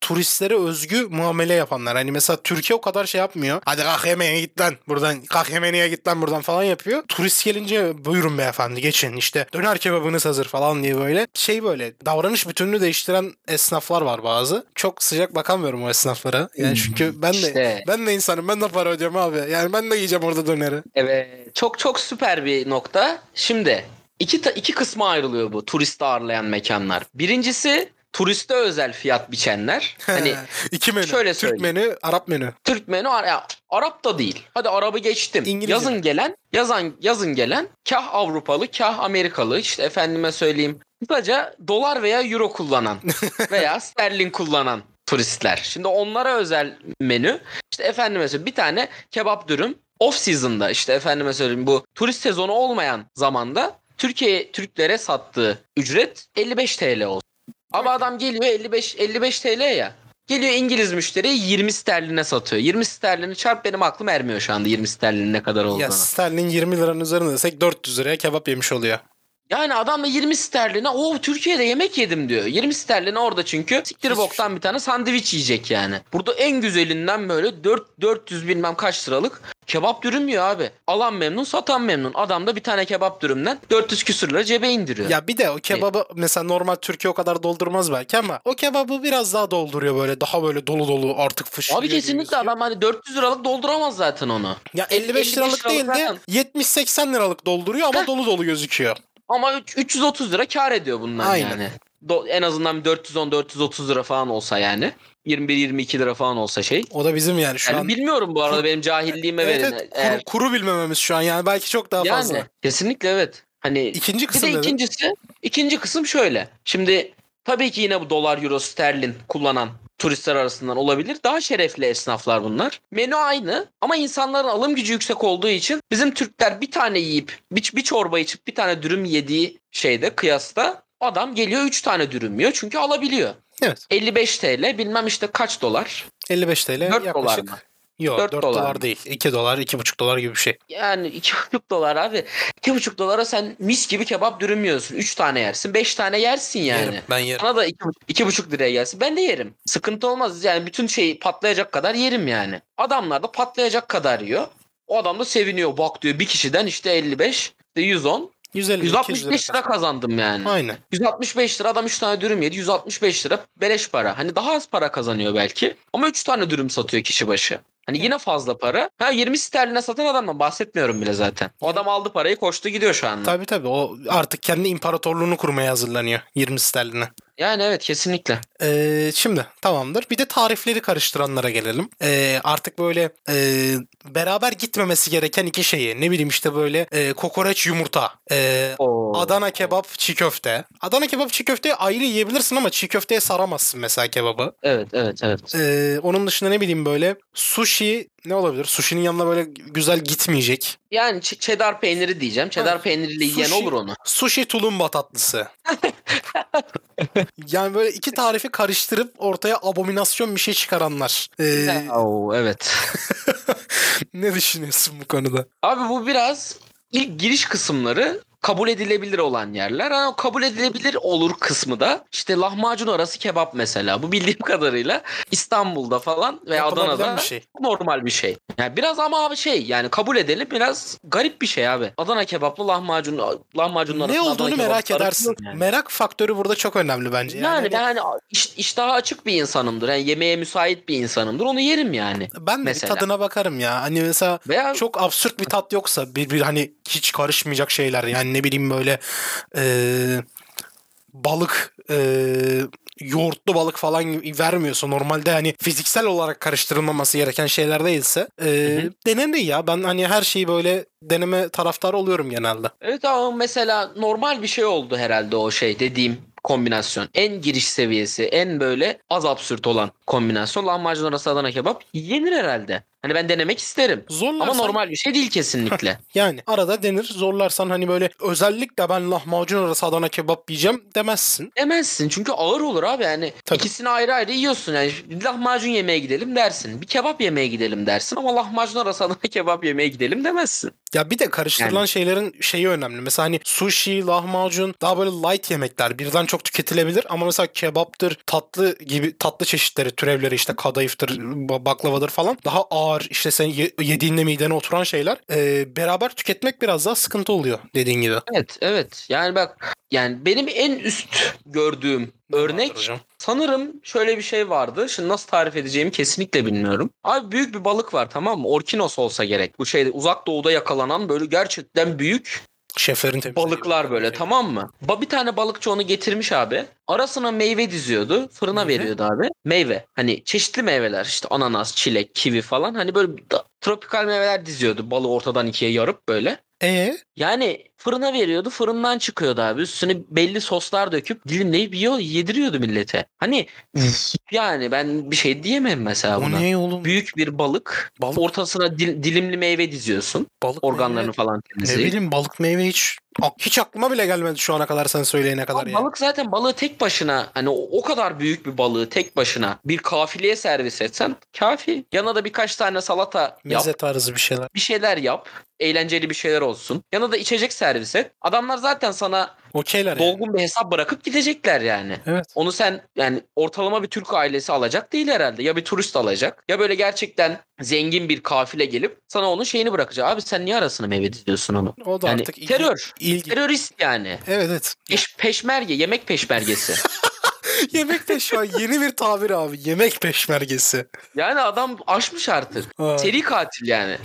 turistlere özgü muamele yapanlar. Hani mesela Türkiye o kadar şey yapmıyor. Hadi kalk yemeğe git lan buradan falan yapıyor. Turist gelince buyurun beyefendi geçin işte döner kebabınız hazır falan diye böyle şey, böyle davranış bütününü değiştiren esnaflar var bazı. Çok sıcak bakamıyorum o esnaflara. Yani çünkü ben de insanım. Ben de para ödeyeceğim abi. Yani ben de yiyeceğim orada döneri. Evet. Çok çok süper bir nokta. Şimdi iki kısma ayrılıyor bu turist ağırlayan mekanlar. Birincisi turiste özel fiyat biçenler. Hani iki menü. Şöyle Türk menü, Arap menü. Türk menü, Arap da değil. Hadi Arap'ı geçtim. İngilizce. Yazın gelen kah Avrupalı, kah Amerikalı, işte efendime söyleyeyim. Sadece dolar veya euro kullanan veya sterlin kullanan turistler. Şimdi onlara özel menü. İşte efendime söyleyeyim bir tane kebap dürüm off season'da, işte efendime söyleyeyim bu turist sezonu olmayan zamanda Türklere sattığı ücret 55 TL olsun. Ama adam geliyor 55 TL ya. Geliyor İngiliz müşteriyi 20 sterline satıyor. 20 sterlini çarp, benim aklım ermiyor şu anda 20 sterlinin ne kadar olduğunu. Ya sterlin 20 liranın üzerinde desek 400 liraya kebap yemiş oluyor. Yani adam da 20 sterline Türkiye'de yemek yedim diyor. 20 sterline orada çünkü siktir boktan bir tane sandviç yiyecek yani. Burada en güzelinden böyle 400 bilmem kaç liralık kebap dürüm yiyor abi. Alan memnun, satan memnun. Adam da bir tane kebap dürümden 400 küsür lira cebe indiriyor. Ya bir de o kebabı mesela normal Türkiye o kadar doldurmaz belki ama o kebabı biraz daha dolduruyor böyle. Daha böyle dolu dolu artık fışkırıyor. Abi kesinlikle adam hani 400 liralık dolduramaz zaten onu. Ya 55 liralık değil de 70-80 liralık dolduruyor ama dolu dolu gözüküyor. Ama 330 lira kar ediyor bundan. Aynen. Yani. En azından 410-430 lira falan olsa yani. 21-22 lira falan olsa şey. O da bizim yani şu an. Bilmiyorum bu arada benim cahilliğime verin. Evet, kuru bilmememiz şu an yani belki çok daha fazla. Yani kesinlikle evet. Hani ikinci kısım bir de ikinci kısım şöyle. Şimdi tabii ki yine bu dolar, euro, sterlin kullanan turistler arasından olabilir. Daha şerefli esnaflar bunlar. Menü aynı ama insanların alım gücü yüksek olduğu için bizim Türkler bir tane yiyip bir çorba içip bir tane dürüm yediği şeyde kıyasla adam geliyor 3 tane dürüm yiyor çünkü alabiliyor. Evet. 55 TL bilmem işte kaç dolar? 55 TL 4 yaklaşık. Dolar mı? Yok 4 dolar değil. 2 dolar 2,5 dolar gibi bir şey. Yani 2,5 dolar abi. 2,5 dolara sen mis gibi kebap dürüm yiyorsun. 3 tane yersin 5 tane yersin yani. Yerim, ben yerim. Sana da 2,5 liraya gelsin. Ben de yerim. Sıkıntı olmaz yani bütün şeyi patlayacak kadar yerim yani. Adamlar da patlayacak kadar yiyor. O adam da seviniyor bak diyor bir kişiden işte 55 işte 110. 165 lira kazandım yani. Aynen. 165 lira adam 3 tane dürüm yedi. 165 lira beleş para. Hani daha az para kazanıyor belki. Ama 3 tane dürüm satıyor kişi başı. Hani yine fazla para. 20 sterline satan adamdan bahsetmiyorum bile zaten. O adam aldı parayı koştu gidiyor şu anda. Tabii o artık kendi imparatorluğunu kurmaya hazırlanıyor 20 sterline. Yani evet kesinlikle. Şimdi tamamdır. Bir de tarifleri karıştıranlara gelelim. Artık böyle beraber gitmemesi gereken iki şeyi. Ne bileyim işte böyle kokoreç yumurta. Adana kebap çiğ köfte. Adana kebap çiğ köfteyi ayrı yiyebilirsin ama çiğ köfteye saramazsın mesela kebabı. Evet. Onun dışında ne bileyim böyle sushi ne olabilir? Sushi'nin yanına böyle güzel gitmeyecek. Yani çedar peyniri diyeceğim. Çedar peyniriyle yiyen olur onu. Sushi tulumba tatlısı. Yani böyle iki tarifi karıştırıp ortaya abominasyon bir şey çıkaranlar. Evet. Ne düşünüyorsun bu konuda? Abi bu biraz ilk giriş kısımları kabul edilebilir olan yerler. Yani kabul edilebilir olur kısmı da işte lahmacun arası kebap mesela. Bu bildiğim kadarıyla İstanbul'da falan ve Adana'da bir şey. Normal bir şey. Yani biraz ama abi yani kabul edelim biraz garip bir şey abi. Adana kebaplı lahmacunun arasında ne olduğunu merak edersin. Yani. Merak faktörü burada çok önemli bence. Yani iştaha açık bir insanımdır. Yani yemeğe müsait bir insanımdır. Onu yerim yani. Ben de tadına bakarım ya. Hani mesela çok absürt bir tat yoksa bir hani hiç karışmayacak şeyler yani. Ne bileyim böyle balık yoğurtlu balık falan vermiyorsa normalde hani fiziksel olarak karıştırılmaması gereken şeyler değilse denenir ya. Ben hani her şeyi böyle deneme taraftarı oluyorum genelde. Evet ama mesela normal bir şey oldu herhalde o şey dediğim kombinasyon. En giriş seviyesi, en böyle az absürt olan kombinasyon. Lahmacun arası Adana kebap yenir herhalde. Hani ben denemek isterim. Zorlarsan, ama normal bir şey değil kesinlikle. Yani arada denir. Zorlarsan hani böyle özellikle ben lahmacun arası Adana kebap yiyeceğim demezsin. Demezsin çünkü ağır olur abi yani. Tabii. İkisini ayrı ayrı yiyorsun yani. Lahmacun yemeye gidelim dersin. Bir kebap yemeye gidelim dersin ama lahmacun arası Adana kebap yemeye gidelim demezsin. Ya bir de karıştırılan şeylerin şeyi önemli. Mesela hani sushi, lahmacun daha böyle light yemekler birden çok tüketilebilir ama mesela kebaptır, tatlı gibi tatlı çeşitleri, türevleri işte kadayıftır, baklavadır falan daha ağır işte sen yediğinde midene oturan şeyler beraber tüketmek biraz daha sıkıntı oluyor dediğin gibi. Evet yani bak yani benim en üst gördüğüm örnek sanırım şöyle bir şey vardı. Şimdi nasıl tarif edeceğimi kesinlikle bilmiyorum. Abi büyük bir balık var tamam mı? Orkinos olsa gerek. Bu şeyde uzak doğuda yakalanan böyle gerçekten büyük şeflerin balıklar böyle tamam mı? Bir tane balıkçı onu getirmiş abi. Arasına meyve diziyordu. Fırına veriyordu abi. Meyve. Hani çeşitli meyveler işte ananas, çilek, kivi falan. Hani böyle tropikal meyveler diziyordu. Balığı ortadan ikiye yarıp böyle. Yani fırına veriyordu. Fırından çıkıyordu abi. Üstüne belli soslar döküp dilimleyip yiyor, yediriyordu millete. Hani yani ben bir şey diyemem mesela buna. O ne oğlum? Büyük bir balık. Ortasına dilimli meyve diziyorsun. Balık organlarını meyve falan temizleyip. Ne bileyim balık meyve hiç aklıma bile gelmedi şu ana kadar sen söyleyene kadar. Abi, yani. Balık zaten balığı tek başına hani o kadar büyük bir balığı tek başına bir kafileye servis etsen kafi. Yanına da birkaç tane salata yap. Meze tarzı bir şeyler. Bir şeyler yap. Eğlenceli bir şeyler olsun. Yanına da içecek servis et. Adamlar zaten sana Okeyler yani. Dolgun bir hesap bırakıp gidecekler yani. Evet. Onu sen yani ortalama bir Türk ailesi alacak değil herhalde. Ya bir turist alacak ya böyle gerçekten zengin bir kafile gelip sana onun şeyini bırakacak. Abi sen niye arasını meyve diyorsun onu? O da yani artık terör. Terörist yani. Evet evet. Peşmerge. Yemek peşmergesi. Yemek peşmergesi. Yeni bir tabir abi. Yemek peşmergesi. Yani adam aşmış artık. Aa. Seri katil yani.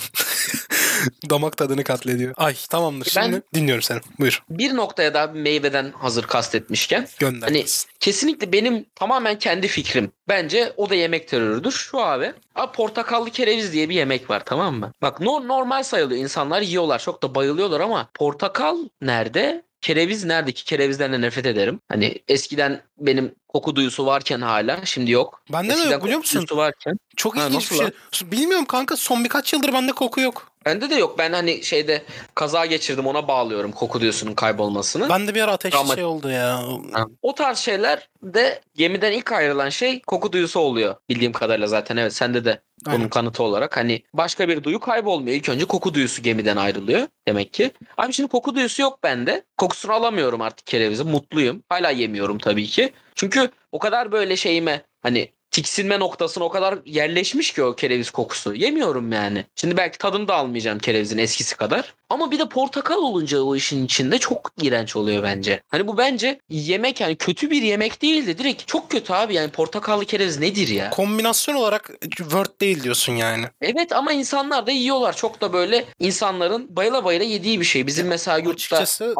Damak tadını katlediyor. Ay tamamdır. Şimdi dinliyorum seni. Buyur. Bir noktaya da meyveden hazır kastetmişken. Gönder. Hani kesinlikle benim tamamen kendi fikrim. Bence o da yemek terörüdür. Şu abi. Abi portakallı kereviz diye bir yemek var, tamam mı? Bak normal sayılıyor. İnsanlar yiyorlar. Çok da bayılıyorlar ama portakal nerede? Kereviz nerede ki? Kerevizden de nefret ederim. Hani eskiden benim koku duyusu varken hala. Şimdi yok. Bende de yok biliyor musun? Varken. Çok ilginç bir şey. Bilmiyorum kanka, son birkaç yıldır bende koku yok. Bende de yok. Ben hani şeyde kaza geçirdim, ona bağlıyorum koku duyusunun kaybolmasını. Bende bir ara ateşli şey oldu ya. Ha. O tarz şeyler de gemiden ilk ayrılan şey koku duyusu oluyor. Bildiğim kadarıyla zaten evet. Sende de bunun kanıtı olarak hani başka bir duyu kaybolmuyor. İlk önce koku duyusu gemiden ayrılıyor demek ki. Abi şimdi koku duyusu yok bende. Kokusunu alamıyorum artık kerevizi. Mutluyum. Hala yemiyorum tabii ki. Çünkü o kadar böyle şeyime hani tiksinme noktasına o kadar yerleşmiş ki o kereviz kokusu. Yemiyorum yani. Şimdi belki tadını da almayacağım kerevizin eskisi kadar. Ama bir de portakal olunca o işin içinde çok iğrenç oluyor bence. Hani bu bence yemek yani kötü bir yemek değil de direkt çok kötü abi yani portakallı kereviz nedir ya? Kombinasyon olarak word değil diyorsun yani. Evet ama insanlar da yiyorlar. Çok da böyle insanların bayıla bayıla yediği bir şey. Bizim mesela yurtta açıkçası,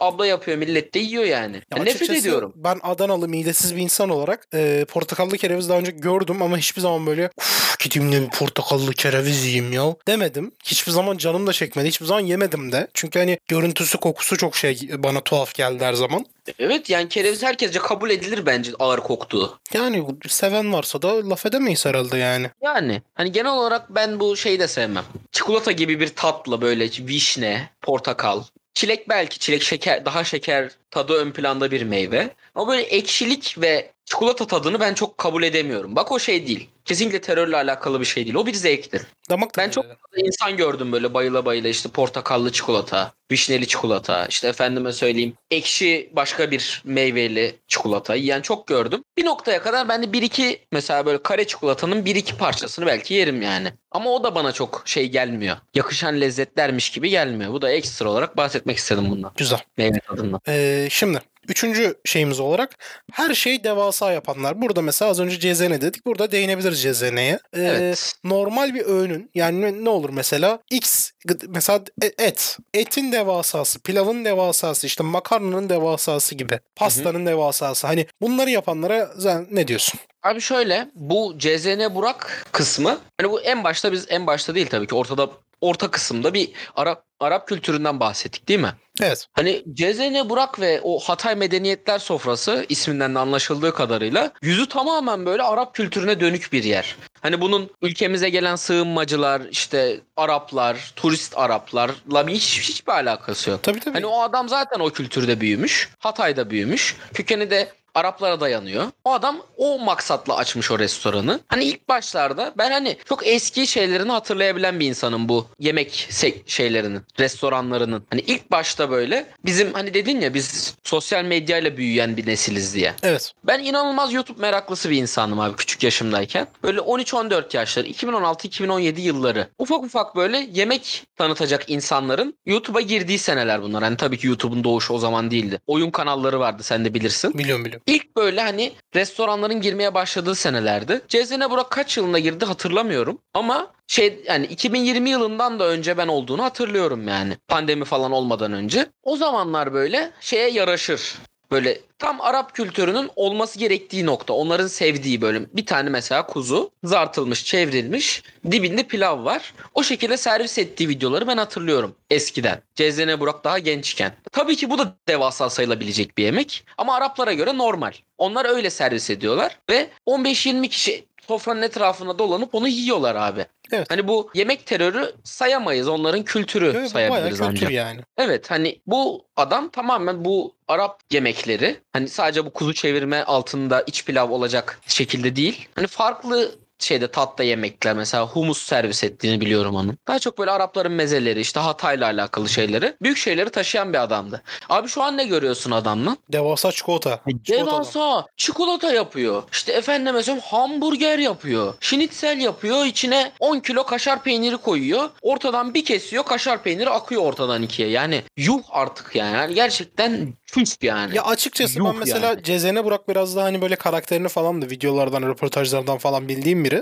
abla yapıyor millet de yiyor yani. Ya nefret ediyorum. Ben Adanalı midesiz bir insan olarak portakallı kereviz daha önce gördüm ama hiçbir zaman böyle gideyim de bir portakallı kereviz yiyeyim ya demedim. Hiçbir zaman canım da çekmedi. Hiçbir zaman yemedim de. Çünkü hani görüntüsü kokusu çok şey bana tuhaf geldi her zaman. Evet yani kereviz herkesce kabul edilir bence ağır koktuğu. Yani seven varsa da laf edemeyiz herhalde yani. Yani hani genel olarak ben bu şeyi de sevmem. Çikolata gibi bir tatla böyle vişne, portakal, çilek belki çilek şeker daha şeker tadı ön planda bir meyve. Ama böyle ekşilik ve çikolata tadını ben çok kabul edemiyorum. Bak o şey değil. Kesinlikle terörle alakalı bir şey değil. O bir zevktir. Ben çok insan gördüm böyle bayıla bayıla işte portakallı çikolata, vişneli çikolata, işte efendime söyleyeyim ekşi başka bir meyveli çikolata yiyen çok gördüm. Bir noktaya kadar ben de bir iki mesela böyle kare çikolatanın bir iki parçasını belki yerim yani. Ama o da bana çok şey gelmiyor. Yakışan lezzetlermiş gibi gelmiyor. Bu da ekstra olarak bahsetmek istedim bundan. Güzel. Meyve tadından. Şimdi... Üçüncü şeyimiz olarak her şeyi devasa yapanlar. Burada mesela az önce CZN dedik. Burada değinebiliriz CZN'ye. Evet. Normal bir öğünün yani ne olur mesela X mesela et. Etin devasası, pilavın devasası, işte makarnanın devasası gibi. Pastanın devasası. Hani bunları yapanlara ne diyorsun? Abi şöyle bu CZN Burak kısmı hani bu en başta değil tabii ki orta kısımda bir Arap kültüründen bahsettik değil mi? Evet. Hani CZN Burak ve o Hatay Medeniyetler Sofrası isminden de anlaşıldığı kadarıyla yüzü tamamen böyle Arap kültürüne dönük bir yer. Hani bunun ülkemize gelen sığınmacılar, işte Araplar, turist Araplarla hiçbir alakası yok. Tabii. Hani o adam zaten o kültürde büyümüş, Hatay'da büyümüş, kökeni de Araplara dayanıyor. O adam o maksatla açmış o restoranı. Hani ilk başlarda ben hani çok eski şeylerini hatırlayabilen bir insanım bu yemek şeylerinin, restoranlarının. Hani ilk başta böyle bizim hani dedin ya biz sosyal medyayla büyüyen bir nesiliz diye. Evet. Ben inanılmaz YouTube meraklısı bir insanım abi küçük yaşımdayken. Böyle 13-14 yaşları, 2016-2017 yılları. Ufak ufak böyle yemek tanıtacak insanların YouTube'a girdiği seneler bunlar. Hani tabii ki YouTube'un doğuşu o zaman değildi. Oyun kanalları vardı sen de bilirsin. Biliyorum. İlk böyle hani restoranların girmeye başladığı senelerdi. CZN Burak kaç yılında girdi hatırlamıyorum ama yani 2020 yılından da önce ben olduğunu hatırlıyorum yani. Pandemi falan olmadan önce. O zamanlar böyle şeye yaraşır. Böyle tam Arap kültürünün olması gerektiği nokta. Onların sevdiği bölüm. Bir tane mesela kuzu kızartılmış, çevrilmiş. Dibinde pilav var. O şekilde servis ettiği videoları ben hatırlıyorum eskiden. CZN Burak daha gençken. Tabii ki bu da devasa sayılabilecek bir yemek. Ama Araplara göre normal. Onlar öyle servis ediyorlar. Ve 15-20 kişi sofranın etrafına dolanıp onu yiyorlar abi. Evet. Hani bu yemek terörü sayamayız. Onların kültürü evet, sayabiliriz ancak. Kültür yani. Evet hani bu adam tamamen bu Arap yemekleri hani sadece bu kuzu çevirme altında iç pilav olacak şekilde değil. Hani farklı şeyde tatlı yemekler mesela humus servis ettiğini biliyorum onun. Daha çok böyle Arapların mezeleri, işte Hatay'la alakalı şeyleri, büyük şeyleri taşıyan bir adamdı. Abi şu an ne görüyorsun adamla? Devasa çikolata. Devasa çikolata yapıyor. İşte efendime söyleyeyim hamburger yapıyor. Şinitsel yapıyor. İçine 10 kilo kaşar peyniri koyuyor. Ortadan bir kesiyor. Kaşar peyniri akıyor ortadan ikiye. Yani yuh artık yani. Gerçekten çüş yani. Ya açıkçası yuh ben mesela yani. CZN Burak biraz daha hani böyle karakterini falan da videolardan, röportajlardan falan bildiğim biri.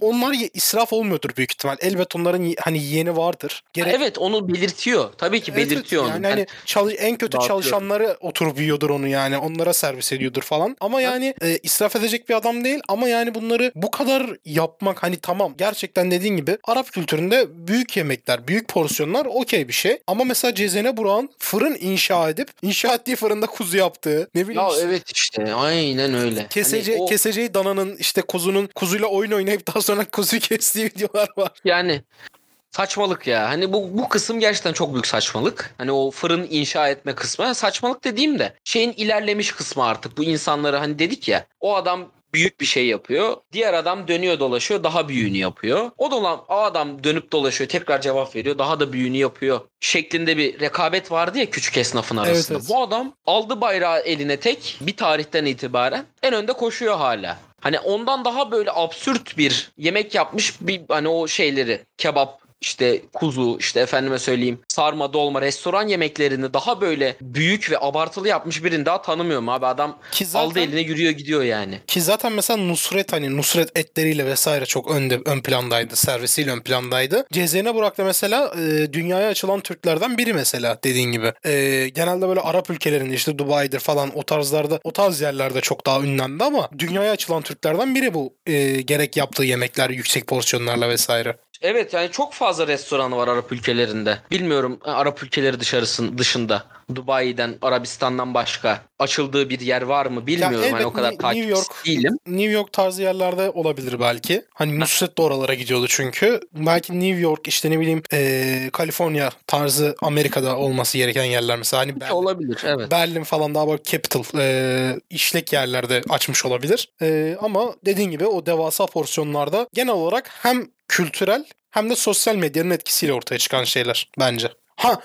Onlar israf olmuyordur büyük ihtimal. Elbet onların hani yeğeni vardır. Gerek... Evet onu belirtiyor. Tabii ki evet, belirtiyor onu. Yani hani en kötü çalışanları oturup yiyordur onu yani. Onlara servis ediyordur falan. Ama yani israf edecek bir adam değil. Ama yani bunları bu kadar yapmak hani tamam. Gerçekten dediğin gibi Arap kültüründe büyük yemekler, büyük porsiyonlar okey bir şey. Ama mesela CZN Burak'ın fırın inşa edip inşa ettiği fırında kuzu yaptığı. Ne bileyim. Ya evet işte aynen öyle. Hani o... Keseceği dananın işte kuzunun kuzuyla oyun oynayıp daha sonra kuzuyu kestiği videolar var. Yani saçmalık ya. Hani bu kısım gerçekten çok büyük saçmalık. Hani o fırın inşa etme kısmı. Saçmalık dediğim de şeyin ilerlemiş kısmı artık. Bu insanları hani dedik ya o adam büyük bir şey yapıyor. Diğer adam dönüyor dolaşıyor daha büyüğünü yapıyor. O adam dönüp dolaşıyor tekrar cevap veriyor daha da büyüğünü yapıyor. Şeklinde bir rekabet vardı ya küçük esnafın arasında. Evet. Bu adam aldı bayrağı eline tek bir tarihten itibaren en önde koşuyor hala. Hani ondan daha böyle absürt bir yemek yapmış bir hani o şeyleri kebap işte kuzu işte efendime söyleyeyim sarma dolma restoran yemeklerini daha böyle büyük ve abartılı yapmış birini daha tanımıyorum abi adam zaten, aldı eline yürüyor gidiyor yani. Ki zaten mesela Nusret hani Nusret etleriyle vesaire çok ön plandaydı servisiyle ön plandaydı. CZN Burak'ta mesela dünyaya açılan Türklerden biri mesela dediğin gibi. Genelde böyle Arap ülkelerinde işte Dubai'dir falan o tarzlarda o tarz yerlerde çok daha ünlendi ama dünyaya açılan Türklerden biri bu gerek yaptığı yemekler yüksek porsiyonlarla vesaire. Evet yani çok fazla restoranı var Arap ülkelerinde. Bilmiyorum Arap ülkeleri dışında. Dubai'den, Arabistan'dan başka açıldığı bir yer var mı bilmiyorum. Yani hani o kadar takipçisi değilim. New York tarzı yerlerde olabilir belki. Hani Nusret de oralara gidiyordu çünkü. Belki New York işte ne bileyim Kaliforniya tarzı Amerika'da olması gereken yerler mesela. Hani Berlin, olabilir evet. Berlin falan daha böyle capital işlek yerlerde açmış olabilir. Ama dediğin gibi o devasa porsiyonlarda genel olarak hem kültürel hem de sosyal medyanın etkisiyle ortaya çıkan şeyler bence. Ha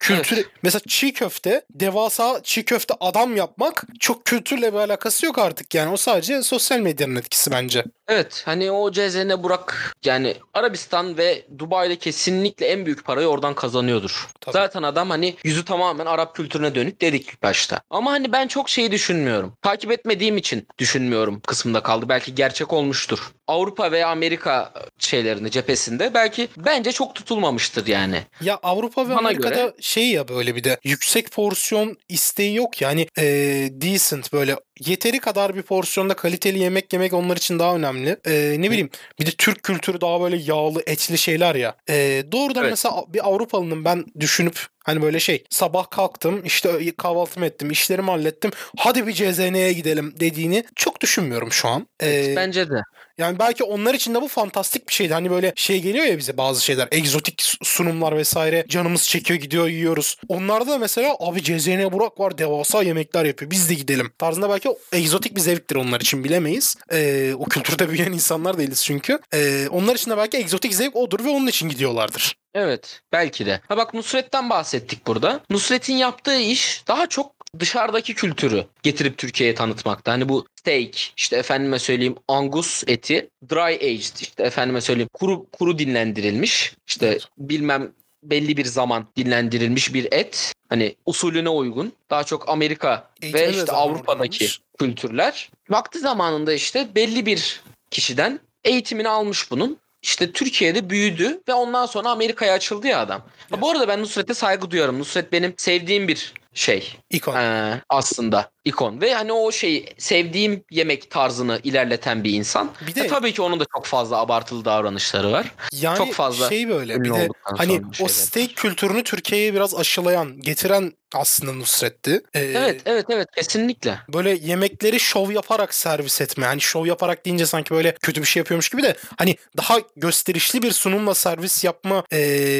kültür evet. Mesela çiğ köfte devasa çiğ köfte adam yapmak çok kültürle bir alakası yok artık yani o sadece sosyal medyanın etkisi bence. Evet hani o CZN Burak yani Arabistan ve Dubai'de kesinlikle en büyük parayı oradan kazanıyordur. Tabii. Zaten adam hani yüzü tamamen Arap kültürüne dönük dedik başta. Ama hani ben çok şeyi düşünmüyorum. Takip etmediğim için düşünmüyorum kısmında kaldı. Belki gerçek olmuştur. Avrupa veya Amerika şeylerinde cephesinde belki bence çok tutulmamıştır yani. Ya Avrupa ve bana Amerika'da göre... şey ya böyle bir de yüksek porsiyon isteği yok yani decent böyle yeteri kadar bir porsiyonda kaliteli yemek yemek onlar için daha önemli. Ne bileyim bir de Türk kültürü daha böyle yağlı etli şeyler ya. Doğrudan evet. Mesela bir Avrupalının ben düşünüp hani böyle şey sabah kalktım işte kahvaltımı ettim işlerimi hallettim hadi bir CZN'ye gidelim dediğini çok düşünmüyorum şu an. Bence de. Yani belki onlar için de bu fantastik bir şeydi. Hani böyle şey geliyor ya bize bazı şeyler. Egzotik sunumlar vesaire. Canımız çekiyor gidiyor yiyoruz. Onlarda da mesela abi CZN Burak var devasa yemekler yapıyor. Biz de gidelim. Tarzında belki egzotik bir zevktir onlar için bilemeyiz. O kültürde büyüyen insanlar değiliz çünkü. Onlar için de belki egzotik zevk odur ve onun için gidiyorlardır. Evet belki de. Ha bak Nusret'ten bahsettik burada. Nusret'in yaptığı iş daha çok dışarıdaki kültürü getirip Türkiye'ye tanıtmakta. Hani bu steak işte efendime söyleyeyim angus eti dry aged işte efendime söyleyeyim kuru dinlendirilmiş işte bilmem belli bir zaman dinlendirilmiş bir et. Hani usulüne uygun daha çok Amerika ve işte Avrupa'daki kültürler. Vakti zamanında işte belli bir kişiden eğitimini almış bunun. İşte Türkiye'de büyüdü ve ondan sonra Amerika'ya açıldı ya adam. Evet. Bu arada ben Nusret'e saygı duyuyorum. Nusret benim sevdiğim bir şey. İkon. Aslında ikon. Ve hani o şeyi sevdiğim yemek tarzını ilerleten bir insan. Bir de tabii ki onun da çok fazla abartılı davranışları var. Yani çok fazla şey böyle bir de hani o steak kültürünü Türkiye'ye biraz aşılayan, getiren aslında Nusret'ti. Evet kesinlikle. Böyle yemekleri şov yaparak servis etme. Hani şov yaparak deyince sanki böyle kötü bir şey yapıyormuş gibi de hani daha gösterişli bir sunumla servis yapma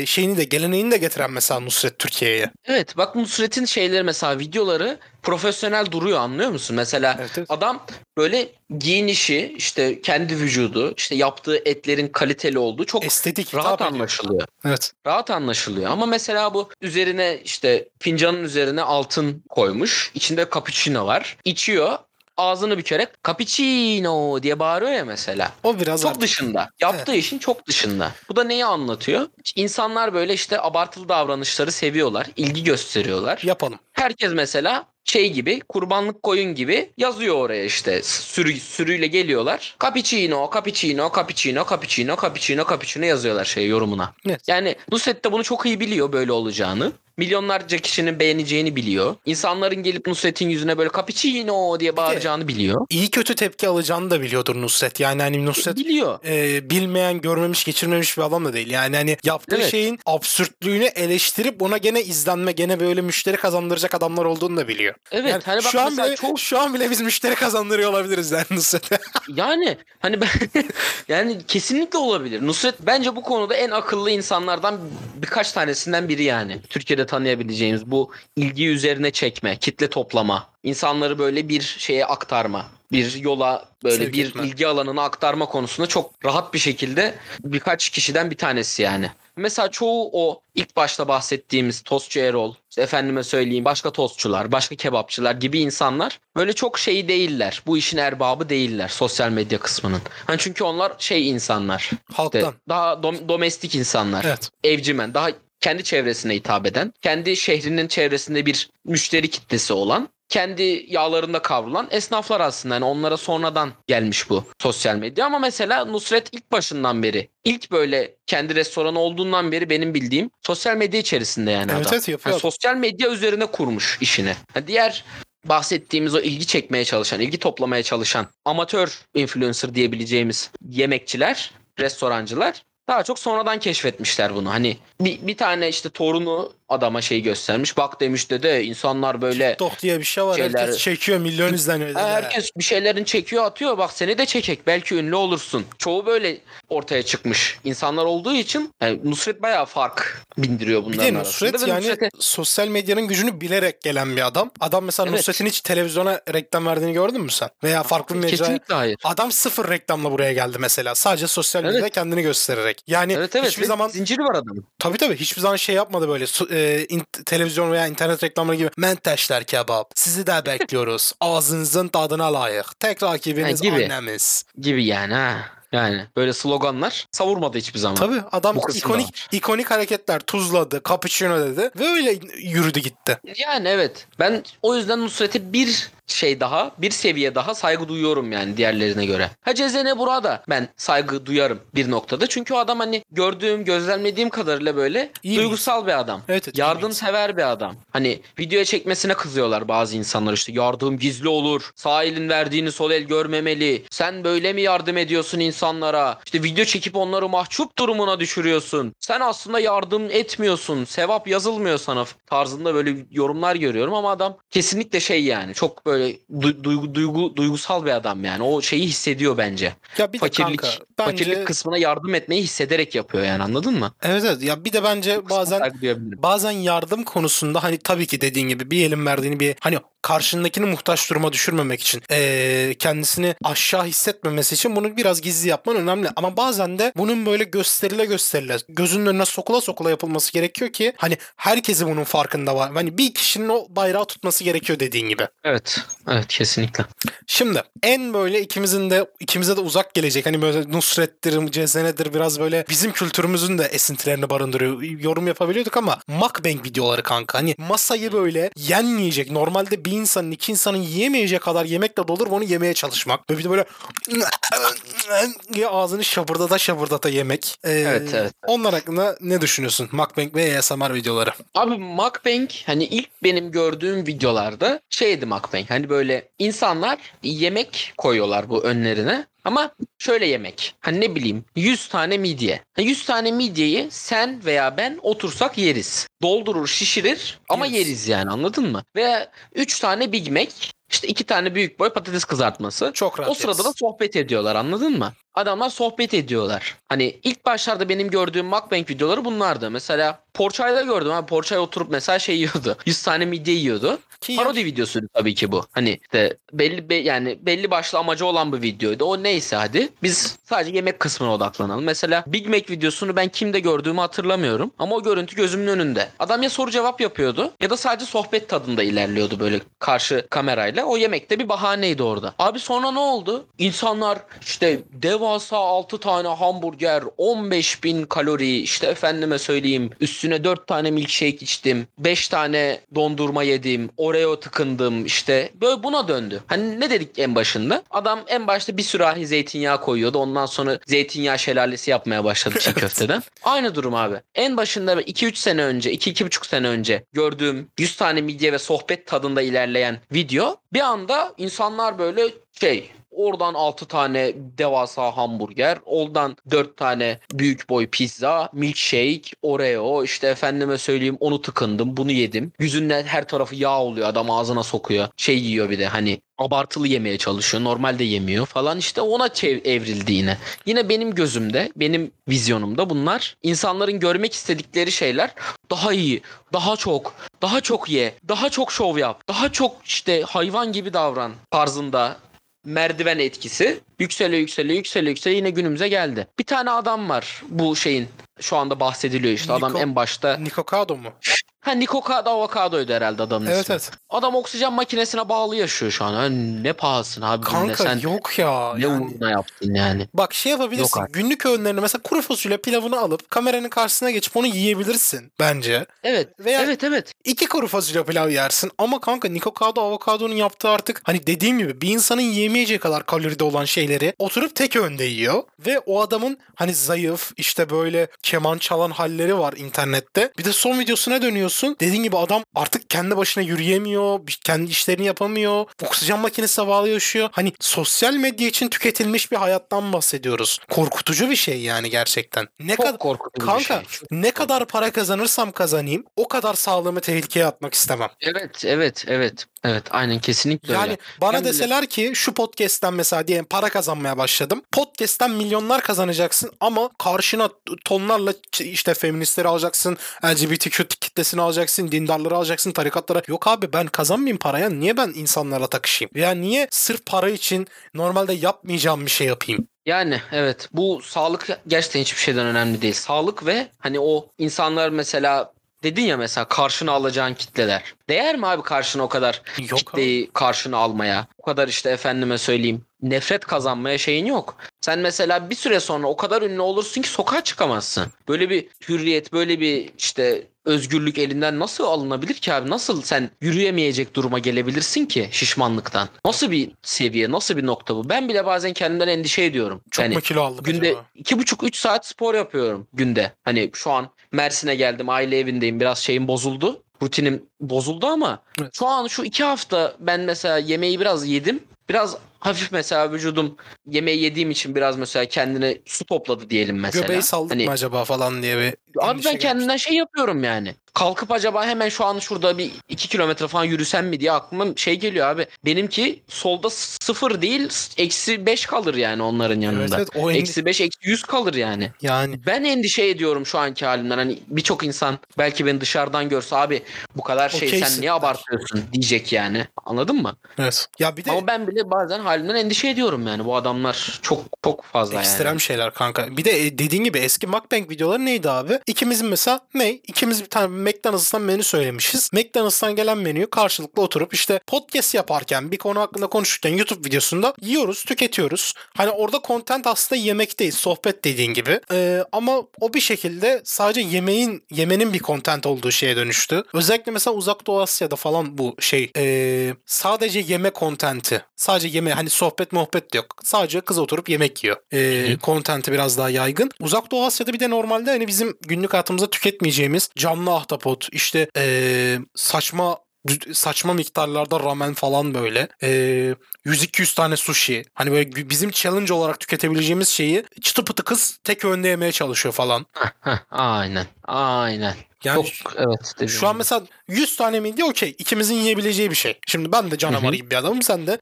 şeyini de geleneğini de getiren mesela Nusret Türkiye'ye. Evet bak Nusret'in şeyleri mesela videoları profesyonel duruyor, anlıyor musun? Mesela evet. Adam böyle giyinişi, işte kendi vücudu, işte yaptığı etlerin kaliteli olduğu çok estetik, rahat anlaşılıyor. Evet. Rahat anlaşılıyor. Ama mesela bu üzerine işte fincanın üzerine altın koymuş. İçinde cappuccino var. İçiyor. Ağzını bükerek cappuccino diye bağırıyor ya mesela. O biraz çok artık dışında. Yaptığı evet. işin çok dışında. Bu da neyi anlatıyor? İnsanlar böyle işte abartılı davranışları seviyorlar. İlgi gösteriyorlar. Yapalım. Herkes mesela şey gibi, kurbanlık koyun gibi yazıyor oraya işte. Sürüyle geliyorlar. Cappuccino, cappuccino, cappuccino, cappuccino, cappuccino, cappuccino yazıyorlar şey yorumuna. Evet. Yani Nusret de bunu çok iyi biliyor böyle olacağını. Milyonlarca kişinin beğeneceğini biliyor. İnsanların gelip Nusret'in yüzüne böyle cappuccino diye bağıracağını biliyor. İyi kötü tepki alacağını da biliyordur Nusret. Yani hani Nusret biliyor. Bilmeyen, görmemiş, geçirmemiş bir adam da değil. Yani hani yaptığı evet. şeyin absürtlüğünü eleştirip ona gene izlenme, gene böyle müşteri kazandıracak adamlar olduğunu da biliyor. Evet. Yani hani bak şu an bile biz müşteri kazandırıyor olabiliriz yani Nusret'e. Yani hani ben yani kesinlikle olabilir. Nusret bence bu konuda en akıllı insanlardan birkaç tanesinden biri yani. Türkiye'de tanıyabileceğimiz bu ilgi üzerine çekme, kitle toplama, insanları böyle bir şeye aktarma, bir yola böyle sevgi bir etme. İlgi alanına aktarma konusunda çok rahat bir şekilde birkaç kişiden bir tanesi yani. Mesela çoğu o ilk başta bahsettiğimiz Tostçu Erol, işte efendime söyleyeyim başka tostçular, başka kebapçılar gibi insanlar böyle çok şey değiller. Bu işin erbabı değiller sosyal medya kısmının. Hani çünkü onlar şey insanlar. Halktan. İşte daha domestik insanlar. Evet. Evcimen, daha kendi çevresine hitap eden, kendi şehrinin çevresinde bir müşteri kitlesi olan, kendi yağlarında kavrulan esnaflar aslında. Yani onlara sonradan gelmiş bu sosyal medya. Ama mesela Nusret ilk başından beri, ilk böyle kendi restoranı olduğundan beri benim bildiğim sosyal medya içerisinde yani evet, adam. Evet, yani sosyal medya üzerine kurmuş işini. Yani diğer bahsettiğimiz o ilgi çekmeye çalışan, ilgi toplamaya çalışan amatör influencer diyebileceğimiz yemekçiler, restorancılar daha çok sonradan keşfetmişler bunu. Hani bir tane işte torunu adama şey göstermiş. Bak demiş dede, insanlar böyle TikTok diye bir şey var. Şeyler, herkes çekiyor, milyon izleniyor. Herkes bir şeylerin çekiyor, atıyor. Bak seni de çekek. Belki ünlü olursun. Çoğu böyle ortaya çıkmış insanlar olduğu için yani Nusret bayağı fark bindiriyor bunların arasında. Bir de Nusret yani sosyal medyanın gücünü bilerek gelen bir adam. Adam mesela evet. Nusret'in hiç televizyona reklam verdiğini gördün mü sen? Veya farklı mecra. Kesinlikle hayır. Adam sıfır reklamla buraya geldi mesela. Sadece sosyal medyada evet. kendini göstererek. Yani evet, hiçbir zaman zinciri var adamın. Tabii hiçbir zaman şey yapmadı böyle televizyon veya internet reklamları gibi menteşler kebap. Sizi de bekliyoruz. Ağzınızın tadına layık. Tek rakibiniz gibi. Annemiz. Gibi yani ha. Yani böyle sloganlar savurmadı hiçbir zaman. Tabii adam ikonik hareketler tuzladı, cappuccino dedi ve öyle yürüdü gitti. Yani evet. Ben o yüzden Nusret'e bir seviye daha saygı duyuyorum yani diğerlerine göre. CZN Burak'a da ben saygı duyarım bir noktada. Çünkü o adam hani gözlemlediğim kadarıyla böyle İyi duygusal mi? Bir adam. Evet, yardımsever bir adam. Hani videoya çekmesine kızıyorlar bazı insanlar işte. Yardım gizli olur. Sağ elin verdiğini sol el görmemeli. Sen böyle mi yardım ediyorsun insanlara? İşte video çekip onları mahcup durumuna düşürüyorsun. Sen aslında yardım etmiyorsun. Sevap yazılmıyor sana tarzında böyle yorumlar görüyorum ama adam kesinlikle şey yani çok böyle duygusal bir adam yani. O şeyi hissediyor bence. Ya bir de fakirlik kısmına yardım etmeyi hissederek yapıyor yani, anladın mı? Evet. Ya bir de bence bazen yardım konusunda hani tabii ki dediğin gibi bir elin verdiğini bir hani karşındakini muhtaç duruma düşürmemek için kendisini aşağı hissetmemesi için bunu biraz gizli yapman önemli. Ama bazen de bunun böyle gösterile gözünün önüne sokula sokula yapılması gerekiyor ki hani herkesi bunun farkında var. Hani bir kişinin o bayrağı tutması gerekiyor dediğin gibi. Evet kesinlikle. Şimdi en böyle ikimize de uzak gelecek hani böyle Nusret'tir, CZN'dir biraz böyle bizim kültürümüzün de esintilerini barındırıyor. Yorum yapabiliyorduk ama mukbang videoları kanka. Hani masayı böyle yenmeyecek. Normalde bir insanın, iki insanın yiyemeyecek kadar yemekle dolur onu yemeye çalışmak. Ve bir de böyle ağzını şabırdata yemek. Evet. Onlar hakkında ne düşünüyorsun? Mukbang ve ASMR videoları. Abi mukbang hani ilk benim gördüğüm videolarda şeydi mukbang. Hani böyle insanlar yemek koyuyorlar bu önlerine. Ama şöyle yemek. Hani ne bileyim 100 tane midye. 100 tane midyeyi sen veya ben otursak yeriz. Doldurur, şişirir ama yeriz yani, anladın mı? Veya 3 tane Big Mac, işte 2 tane büyük boy patates kızartması. Çok rahat. O sırada da sohbet ediyorlar, anladın mı? Adamlar sohbet ediyorlar. Hani ilk başlarda benim gördüğüm mukbang videoları bunlardı. Mesela Porçay'da gördüm. Porçay oturup mesela şey yiyordu. 100 tane midye yiyordu. Parodi videosuydu tabii ki bu. Hani işte belli başlı amacı olan bir videoydu. O neyse hadi. Biz sadece yemek kısmına odaklanalım. Mesela Big Mac videosunu ben kimde gördüğümü hatırlamıyorum. Ama o görüntü gözümün önünde. Adam ya soru cevap yapıyordu ya da sadece sohbet tadında ilerliyordu böyle karşı kamerayla. O yemekte bir bahaneydi orada. Abi sonra ne oldu? İnsanlar işte devasa 6 tane hamburger, 15.000 kalori, işte efendime söyleyeyim üstüne 4 tane milkshake içtim, 5 tane dondurma yedim, Oreo tıkındım, işte böyle buna döndü. Hani ne dedik en başında? Adam en başta bir sürahi zeytinyağı koyuyordu. Ondan sonra zeytinyağı şelalesi yapmaya başladı çiğ köfteden. Aynı durum abi. En başında 2-3 sene önce, 2-2,5 sene önce gördüğüm 100 tane midye ve sohbet tadında ilerleyen video bir anda insanlar böyle oradan 6 tane devasa hamburger, oradan 4 tane büyük boy pizza, milkshake, Oreo, işte efendime söyleyeyim onu tıkındım, bunu yedim. Yüzünden her tarafı yağ oluyor, adam ağzına sokuyor. Yiyor bir de hani abartılı yemeye çalışıyor, normalde yemiyor falan, işte ona evrildi yine. Yine benim gözümde, benim vizyonumda bunlar insanların görmek istedikleri şeyler. Daha iyi, daha çok, daha çok ye, daha çok şov yap, daha çok işte hayvan gibi davran tarzında merdiven etkisi yükseliyor yine günümüze geldi. Bir tane adam var bu şeyin şu anda bahsediliyor işte adam en başta. Nikocado mu? Nikocado Avokado'ydu herhalde adamın ismi. Evet. Adam oksijen makinesine bağlı yaşıyor şu an. Yani ne pahasına abi. Kanka sen yok ya. Ne uğruna yaptın yani. Bak yapabilirsin. Günlük öğünlerini mesela kuru fasulye pilavını alıp kameranın karşısına geçip onu yiyebilirsin bence. Evet. Veya evet. 2 kuru fasulye pilav yersin ama kanka Nikocado Avokado'nun yaptığı artık hani dediğim gibi bir insanın yiyemeyeceği kadar kaloride olan şeyleri oturup tek öğünde yiyor ve o adamın hani zayıf işte böyle keman çalan halleri var internette. Bir de son videosuna dönüyorsun. Dediğin gibi adam artık kendi başına yürüyemiyor, kendi işlerini yapamıyor, oksijen makinesine bağlı yaşıyor. Hani sosyal medya için tüketilmiş bir hayattan bahsediyoruz. Korkutucu bir şey yani gerçekten. Çok korkutucu kanka, bir şey. Kanka ne kadar para kazanırsam kazanayım o kadar sağlığımı tehlikeye atmak istemem. Evet. Evet aynen kesinlikle öyle. Yani bana deseler ki şu podcast'ten mesela diyelim para kazanmaya başladım. Podcast'ten milyonlar kazanacaksın ama karşına tonlarla işte feministleri alacaksın, LGBTQ kitlesini alacaksın, dindarları alacaksın, tarikatlara. Yok abi ben kazanmayayım paraya. Niye ben insanlarla takışayım? Yani niye sırf para için normalde yapmayacağım bir şey yapayım? Yani evet bu sağlık gerçekten hiçbir şeyden önemli değil. Sağlık ve hani o insanlar mesela dedin ya mesela karşına alacağın kitleler. Değer mi abi karşına o kadar yok kitleyi abi karşına almaya? O kadar işte efendime söyleyeyim nefret kazanmaya şeyin yok. Sen mesela bir süre sonra o kadar ünlü olursun ki sokağa çıkamazsın. Böyle bir hürriyet, böyle bir işte özgürlük elinden nasıl alınabilir ki abi? Nasıl sen yürüyemeyecek duruma gelebilirsin ki şişmanlıktan? Nasıl bir seviye, nasıl bir nokta bu? Ben bile bazen kendimden endişe ediyorum. Çok mu kilo aldım günde acaba? 2,5-3 saat spor yapıyorum günde. Hani şu an Mersin'e geldim, aile evindeyim, biraz şeyim bozuldu. Rutinim bozuldu ama şu an şu 2 hafta ben mesela yemeği biraz yedim. Biraz hafif mesela vücudum yemeği yediğim için biraz mesela kendine su topladı diyelim mesela. Göbeği saldık mı acaba falan diye bir... Abi ben kendimden şey yapıyorum yani. Kalkıp acaba hemen şu an şurada bir 2 kilometre falan yürüsem mi diye aklıma şey geliyor abi. Benimki solda 0 değil -5 kalır yani onların yanında. Evet, -5 -100 kalır yani. Ben endişe ediyorum şu anki halimden. Hani birçok insan belki beni dışarıdan görse abi bu kadar sen niye abartıyorsun diyecek yani. Anladın mı? Evet. Ya bir de... Ama ben bile bazen halimden endişe ediyorum yani. Bu adamlar çok fazla ekstrem yani. Şeyler kanka. Bir de dediğin gibi eski MacBank videoları neydi abi? İkimizin mesela İkimiz bir tane McDonald's'tan menü söylemişiz. McDonald's'tan gelen menüyü karşılıklı oturup işte podcast yaparken, bir konu hakkında konuşurken YouTube videosunda yiyoruz, tüketiyoruz. Hani orada content aslında yemek değil, sohbet dediğin gibi. Ama o bir şekilde sadece yemenin bir content olduğu şeye dönüştü. Özellikle mesela Uzak Doğu Asya'da falan bu sadece yeme contenti. Sadece yeme, hani sohbet muhabbet de yok. Sadece kız oturup yemek yiyor. Contenti biraz daha yaygın. Uzak Doğu Asya'da bir de normalde hani bizim günlük hayatımızda tüketmeyeceğimiz canlı ahtapot, işte saçma miktarlarda ramen falan böyle. 100-200 tane sushi. Hani böyle bizim challenge olarak tüketebileceğimiz şeyi çıtı pıtı kız tek öğünde yemeye çalışıyor falan. Aynen. Yani çok, evet, şu an mesela 100 tane midye okey. İkimizin yiyebileceği bir şey. Şimdi ben de canavarı gibi bir adamım. Sen de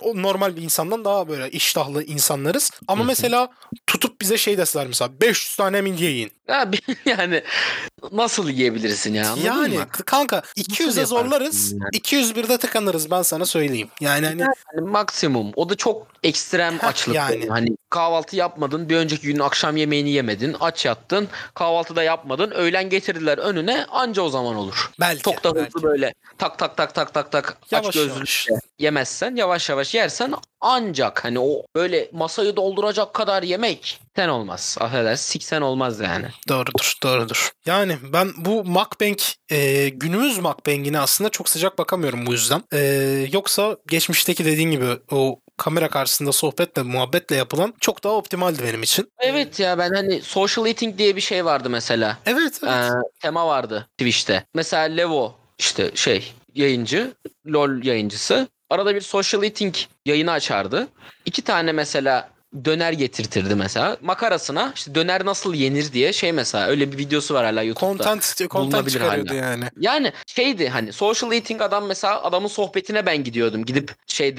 o normal bir insandan daha böyle iştahlı insanlarız. Ama mesela tutup bize şey deseler mesela 500 tane midye yiyin. Abi yani nasıl yiyebilirsin ya? Yani mı? Kanka 200'e zorlarız. Yani. 201'de tıkanırız ben sana söyleyeyim. Yani maksimum. O da çok ekstrem açlık. Yani. Hani kahvaltı yapmadın. Bir önceki günün akşam yemeğini yemedin. Aç yattın. Kahvaltı da yapmadın. Öğlen getirdiler önüne. Anca o zaman olur. Belki. Çok da hızlı böyle. Tak tak. Yavaş, aç gözlükle yemezsen. Yavaş yavaş yersen ancak hani o böyle masayı dolduracak kadar yemek sen olmaz. Affedersin siksen olmaz yani. Doğrudur. Yani ben bu mukbang günümüz mukbang'ine aslında çok sıcak bakamıyorum bu yüzden. Yoksa geçmişteki dediğin gibi o kamera karşısında sohbetle muhabbetle yapılan çok daha optimaldi benim için. Evet ya ben hani social eating diye bir şey vardı mesela. Evet. Tema vardı Twitch'te. Mesela Levo işte yayıncı, LOL yayıncısı. Arada bir social eating yayını açardı. 2 tane mesela döner getirtirdi mesela. Makarasına işte döner nasıl yenir diye mesela öyle bir videosu var hala YouTube'da. Content çıkarıyordu hala. Yani. Yani hani social eating adam mesela adamın sohbetine ben gidiyordum. Gidip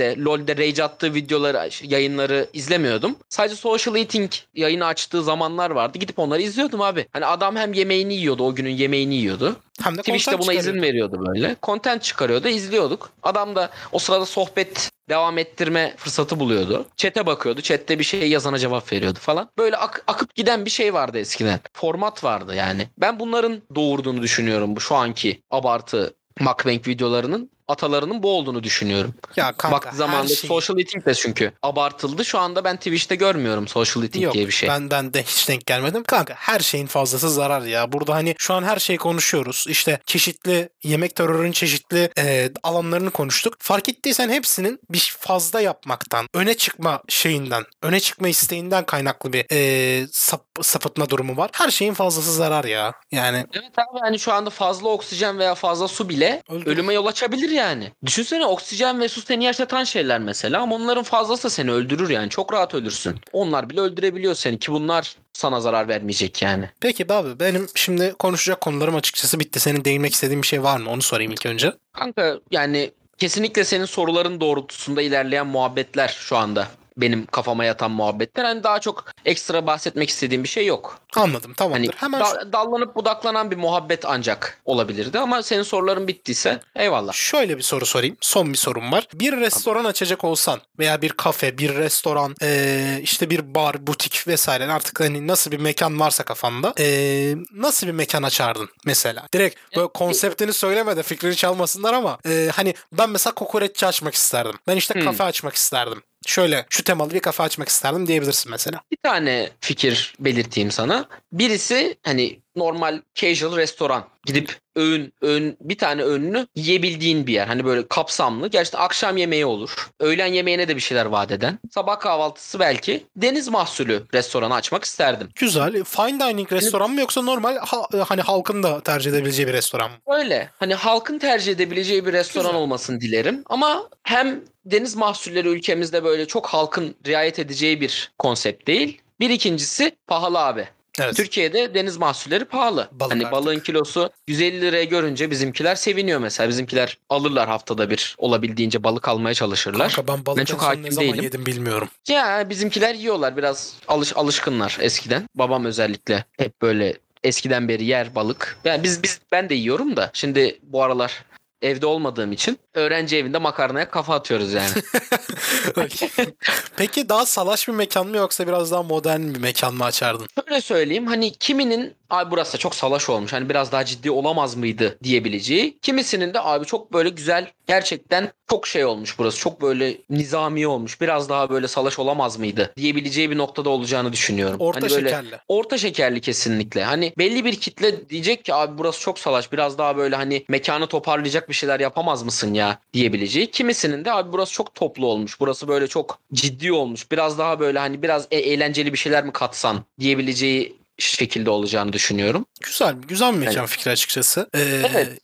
LoL'de rage attığı videoları, yayınları izlemiyordum. Sadece social eating yayını açtığı zamanlar vardı. Gidip onları izliyordum abi. Hani adam hem yemeğini yiyordu, o günün yemeğini yiyordu. Hem de Twitch'te buna izin veriyordu böyle. Content çıkarıyordu, izliyorduk. Adam da o sırada sohbet devam ettirme fırsatı buluyordu. Chat'e bakıyordu. Chat'te bir şey yazana cevap veriyordu falan. Böyle akıp giden bir şey vardı eskiden. Format vardı yani. Ben bunların doğurduğunu düşünüyorum bu şu anki abartı mukbang videolarının. Atalarının bu olduğunu düşünüyorum. Ya kanka, baktığı zamanda social eating de çünkü abartıldı. Şu anda ben Twitch'te görmüyorum social eating diye bir şey. Yok ben de hiç denk gelmedim. Kanka her şeyin fazlası zarar ya. Burada hani şu an her şeyi konuşuyoruz. İşte çeşitli yemek terörünün çeşitli alanlarını konuştuk. Fark ettiysen hepsinin bir fazla yapmaktan, öne çıkma isteğinden kaynaklı bir sapıtma durumu var. Her şeyin fazlası zarar ya. Yani. Evet abi hani şu anda fazla oksijen veya fazla su bile ölüme yol açabilir yani. Düşünsene oksijen ve su seni yaşatan şeyler mesela ama onların fazlası da seni öldürür yani. Çok rahat ölürsün. Onlar bile öldürebiliyor seni ki bunlar sana zarar vermeyecek yani. Peki abi benim şimdi konuşacak konularım açıkçası bitti. Senin değinmek istediğin bir şey var mı? Onu sorayım ilk önce. Kanka yani kesinlikle senin soruların doğrultusunda ilerleyen muhabbetler şu anda. Benim kafama yatan muhabbetler. Hani daha çok ekstra bahsetmek istediğim bir şey yok. Anladım, tamamdır. Hani hemen dallanıp budaklanan bir muhabbet ancak olabilirdi ama senin soruların bittiyse eyvallah. Şöyle bir soru sorayım. Son bir sorum var. Bir restoran açacak olsan veya bir kafe, bir restoran, bir bar, butik vesaire artık hani nasıl bir mekan varsa kafanda nasıl bir mekan açardın mesela? Direkt böyle konseptini söyleme de fikrini çalmasınlar ama hani ben mesela kokoreççi açmak isterdim. Ben kafe açmak isterdim. Şöyle şu temalı bir kafa açmak isterdim diyebilirsin mesela. Bir tane fikir belirteyim sana. Birisi hani normal casual restoran. Gidip bir tane öğününü yiyebildiğin bir yer. Hani böyle kapsamlı. Gerçekten akşam yemeği olur. Öğlen yemeğine de bir şeyler vaat eden. Sabah kahvaltısı belki. Deniz mahsulü restoranı açmak isterdim. Güzel. Fine dining restoran mı yoksa normal hani halkın da tercih edebileceği bir restoran mı? Öyle. Hani halkın tercih edebileceği bir restoran olmasını dilerim. Ama hem deniz mahsulleri ülkemizde böyle çok halkın riayet edeceği bir konsept değil. Bir ikincisi pahalı abi. Evet. Türkiye'de deniz mahsulleri pahalı. Balığın kilosu 150 liraya görünce bizimkiler seviniyor mesela. Bizimkiler alırlar haftada bir olabildiğince balık almaya çalışırlar. Kanka ben balık çok hakim ne zaman değilim. Yedim bilmiyorum. Ya bizimkiler yiyorlar biraz alışkınlar eskiden. Babam özellikle hep böyle eskiden beri yer balık. Yani ben de yiyorum da şimdi bu aralar evde olmadığım için öğrenci evinde makarnaya kafa atıyoruz yani. Peki daha salaş bir mekan mı yoksa biraz daha modern bir mekan mı açardın? Şöyle söyleyeyim hani kiminin abi burası da çok salaş olmuş hani biraz daha ciddi olamaz mıydı diyebileceği. Kimisinin de abi çok böyle güzel gerçekten çok olmuş burası çok böyle nizami olmuş biraz daha böyle salaş olamaz mıydı diyebileceği bir noktada olacağını düşünüyorum. Şekerli. Orta şekerli kesinlikle hani belli bir kitle diyecek ki abi burası çok salaş biraz daha böyle hani mekanı toparlayacak bir şeyler yapamaz mısın ya diyebileceği. Kimisinin de abi burası çok toplu olmuş burası böyle çok ciddi olmuş biraz daha böyle hani biraz eğlenceli bir şeyler mi katsan diyebileceği şekilde olacağını düşünüyorum. Güzel bir mekan fikri açıkçası.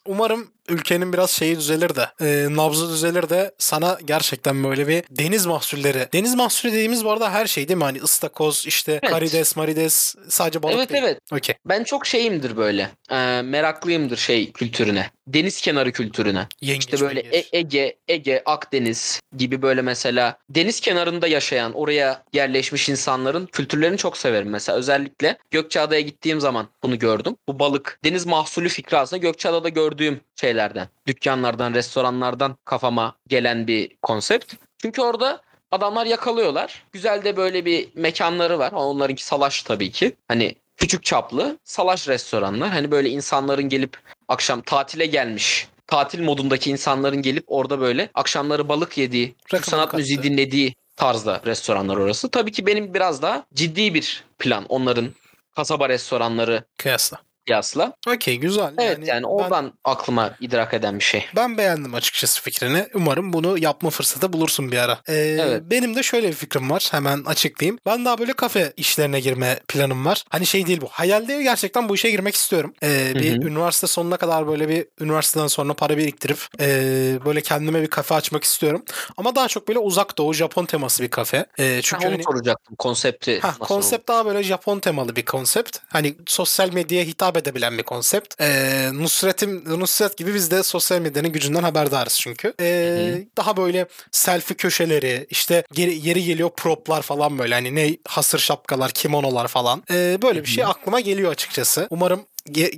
Umarım ülkenin biraz şeyi düzelir de, nabzı düzelir de sana gerçekten böyle bir deniz mahsulleri. Deniz mahsulü dediğimiz bu arada her şey değil mi? Hani ıstakoz, işte evet, karides, marides, sadece balık değil. Evet evet. Okay. Ben çok şeyimdir böyle. Meraklıyımdır şey kültürüne. Deniz kenarı kültürüne. Yengeç, işte böyle Ege, Akdeniz gibi böyle mesela deniz kenarında yaşayan, oraya yerleşmiş insanların kültürlerini çok severim. Mesela özellikle Gökçeada'ya gittiğim zaman bunu gördüm. Bu balık, deniz mahsulü fikri aslında Gökçeada'da gördüğüm şeylerden, dükkanlardan, restoranlardan kafama gelen bir konsept. Çünkü orada adamlar yakalıyorlar. Güzel de böyle bir mekanları var. Onlarınki salaş tabii ki. Hani küçük çaplı salaş restoranlar. Hani böyle insanların gelip akşam tatile gelmiş, tatil modundaki insanların gelip orada böyle akşamları balık yediği, sanat müziği dinlediği tarzda restoranlar orası. Tabii ki benim biraz daha ciddi bir plan onların kasaba restoranları kıyasla. Okey, güzel. Evet yani oradan aklıma idrak eden bir şey. Ben beğendim açıkçası fikrini. Umarım bunu yapma fırsatı bulursun bir ara. Evet. Benim de şöyle bir fikrim var. Hemen açıklayayım. Ben daha böyle kafe işlerine girme planım var. Hani şey değil bu. Hayal değil, gerçekten bu işe girmek istiyorum. Bir üniversite sonuna kadar böyle bir üniversiteden sonra para biriktirip böyle kendime bir kafe açmak istiyorum. Ama daha çok böyle uzak doğu Japon teması bir kafe. Çünkü onu soracaktım. Konsepti nasıl olur? Konsept daha böyle Japon temalı bir konsept. Hani sosyal medyaya hitap edebilen bir konsept. Nusret gibi biz de sosyal medyanın gücünden haberdarız çünkü. Daha böyle selfie köşeleri, işte yeri geliyor proplar falan böyle. Hani ne hasır şapkalar, kimonolar falan. Böyle bir şey aklıma geliyor açıkçası. Umarım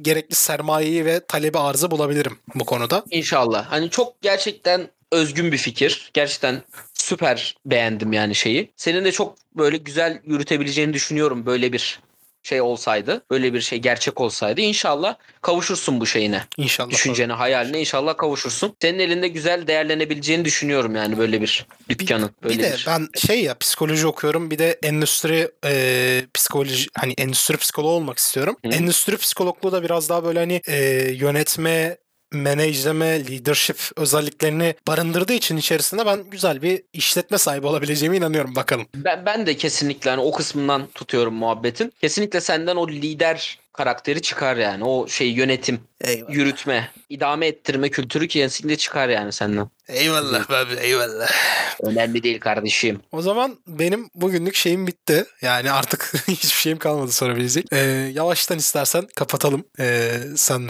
gerekli sermayeyi ve talebi arzı bulabilirim bu konuda. İnşallah. Hani çok gerçekten özgün bir fikir. Gerçekten süper beğendim yani şeyi. Senin de çok böyle güzel yürütebileceğini düşünüyorum böyle bir şey olsaydı, böyle bir şey gerçek olsaydı inşallah kavuşursun bu şeyine. İnşallah. Düşüncene, hayaline inşallah kavuşursun. Senin elinde güzel değerlenebileceğini düşünüyorum yani böyle bir dükkanın. Bir de ben psikoloji okuyorum, bir de endüstri psikoloji, hani endüstri psikoloğu olmak istiyorum. Endüstri psikologluğu da biraz daha böyle hani yönetme, menajleme, leadership özelliklerini barındırdığı için içerisinde ben güzel bir işletme sahibi olabileceğime inanıyorum, bakalım. Ben de kesinlikle hani o kısmından tutuyorum muhabbetin. Kesinlikle senden o lider karakteri çıkar yani. O yönetim, eyvallah, yürütme, idame ettirme kültürü kesinlikle çıkar yani senden. Eyvallah abi, eyvallah. Önemli değil kardeşim. O zaman benim bugünlük şeyim bitti. Yani artık hiçbir şeyim kalmadı sorabilecek. Yavaştan istersen kapatalım. Sen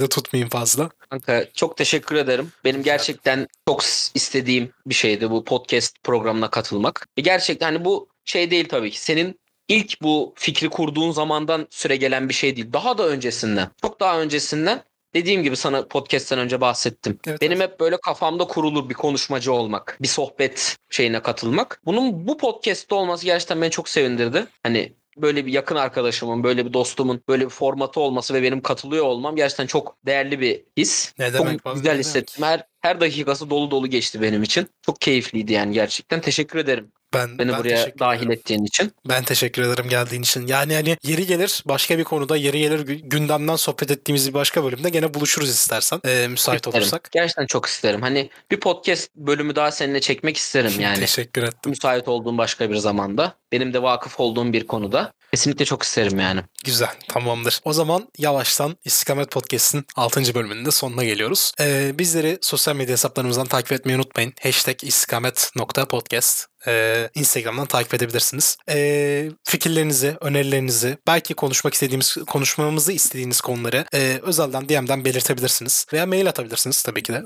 de tutmayayım fazla. Kanka çok teşekkür ederim. Benim gerçekten çok istediğim bir şeydi bu podcast programına katılmak. Gerçekten hani bu şey değil tabii ki. Senin İlk bu fikri kurduğun zamandan süregelen bir şey değil. Daha da öncesinden. Çok daha öncesinden. Dediğim gibi sana podcast'ten önce bahsettim. Evet, benim hep böyle kafamda kurulur bir konuşmacı olmak. Bir sohbet şeyine katılmak. Bunun bu podcast'te olması gerçekten beni çok sevindirdi. Hani böyle bir yakın arkadaşımın, böyle bir dostumun böyle bir formatı olması ve benim katılıyor olmam gerçekten çok değerli bir his. Ne demek, çok güzel hissettim. Her dakikası dolu dolu geçti benim için. Çok keyifliydi yani gerçekten. Teşekkür ederim. Beni buraya dahil ettiğin için. Ben teşekkür ederim geldiğin için. Yani hani yeri gelir başka bir konuda, yeri gelir gündemden sohbet ettiğimiz bir başka bölümde gene buluşuruz istersen. Müsait olursak. Gerçekten çok isterim. Hani bir podcast bölümü daha seninle çekmek isterim yani. Teşekkür ettim. Müsait olduğum başka bir zamanda. Benim de vakıf olduğum bir konuda. Kesinlikle çok isterim yani. Güzel, tamamdır. O zaman yavaştan İstikamet Podcast'ın 6. bölümünün de sonuna geliyoruz. Bizleri sosyal medya hesaplarımızdan takip etmeyi unutmayın. #istikamet.podcast Instagram'dan takip edebilirsiniz. Fikirlerinizi, önerilerinizi, belki konuşmamızı istediğiniz konuları özelden DM'den belirtebilirsiniz. Veya mail atabilirsiniz tabii ki de.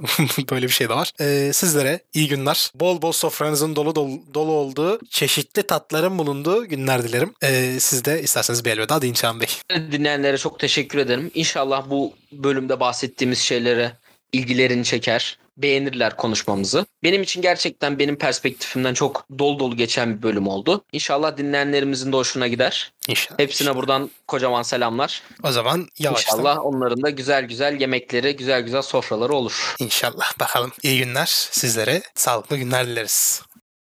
Böyle bir şey de var. Sizlere iyi günler. Bol bol sofranızın dolu olduğu, çeşitli tatların bulunduğu günler dilerim. Siz de isterseniz bir elveda deyin Çağan Bey. Dinleyenlere çok teşekkür ederim. İnşallah bu bölümde bahsettiğimiz şeylere ilgilerini çeker, beğenirler konuşmamızı. Benim için gerçekten benim perspektifimden çok dolu dolu geçen bir bölüm oldu. İnşallah dinleyenlerimizin de hoşuna gider. İnşallah. Hepsine buradan kocaman selamlar. O zaman yavaştan. İnşallah onların da güzel güzel yemekleri, güzel güzel sofraları olur. İnşallah. Bakalım. İyi günler. Sizlere sağlıklı günler dileriz.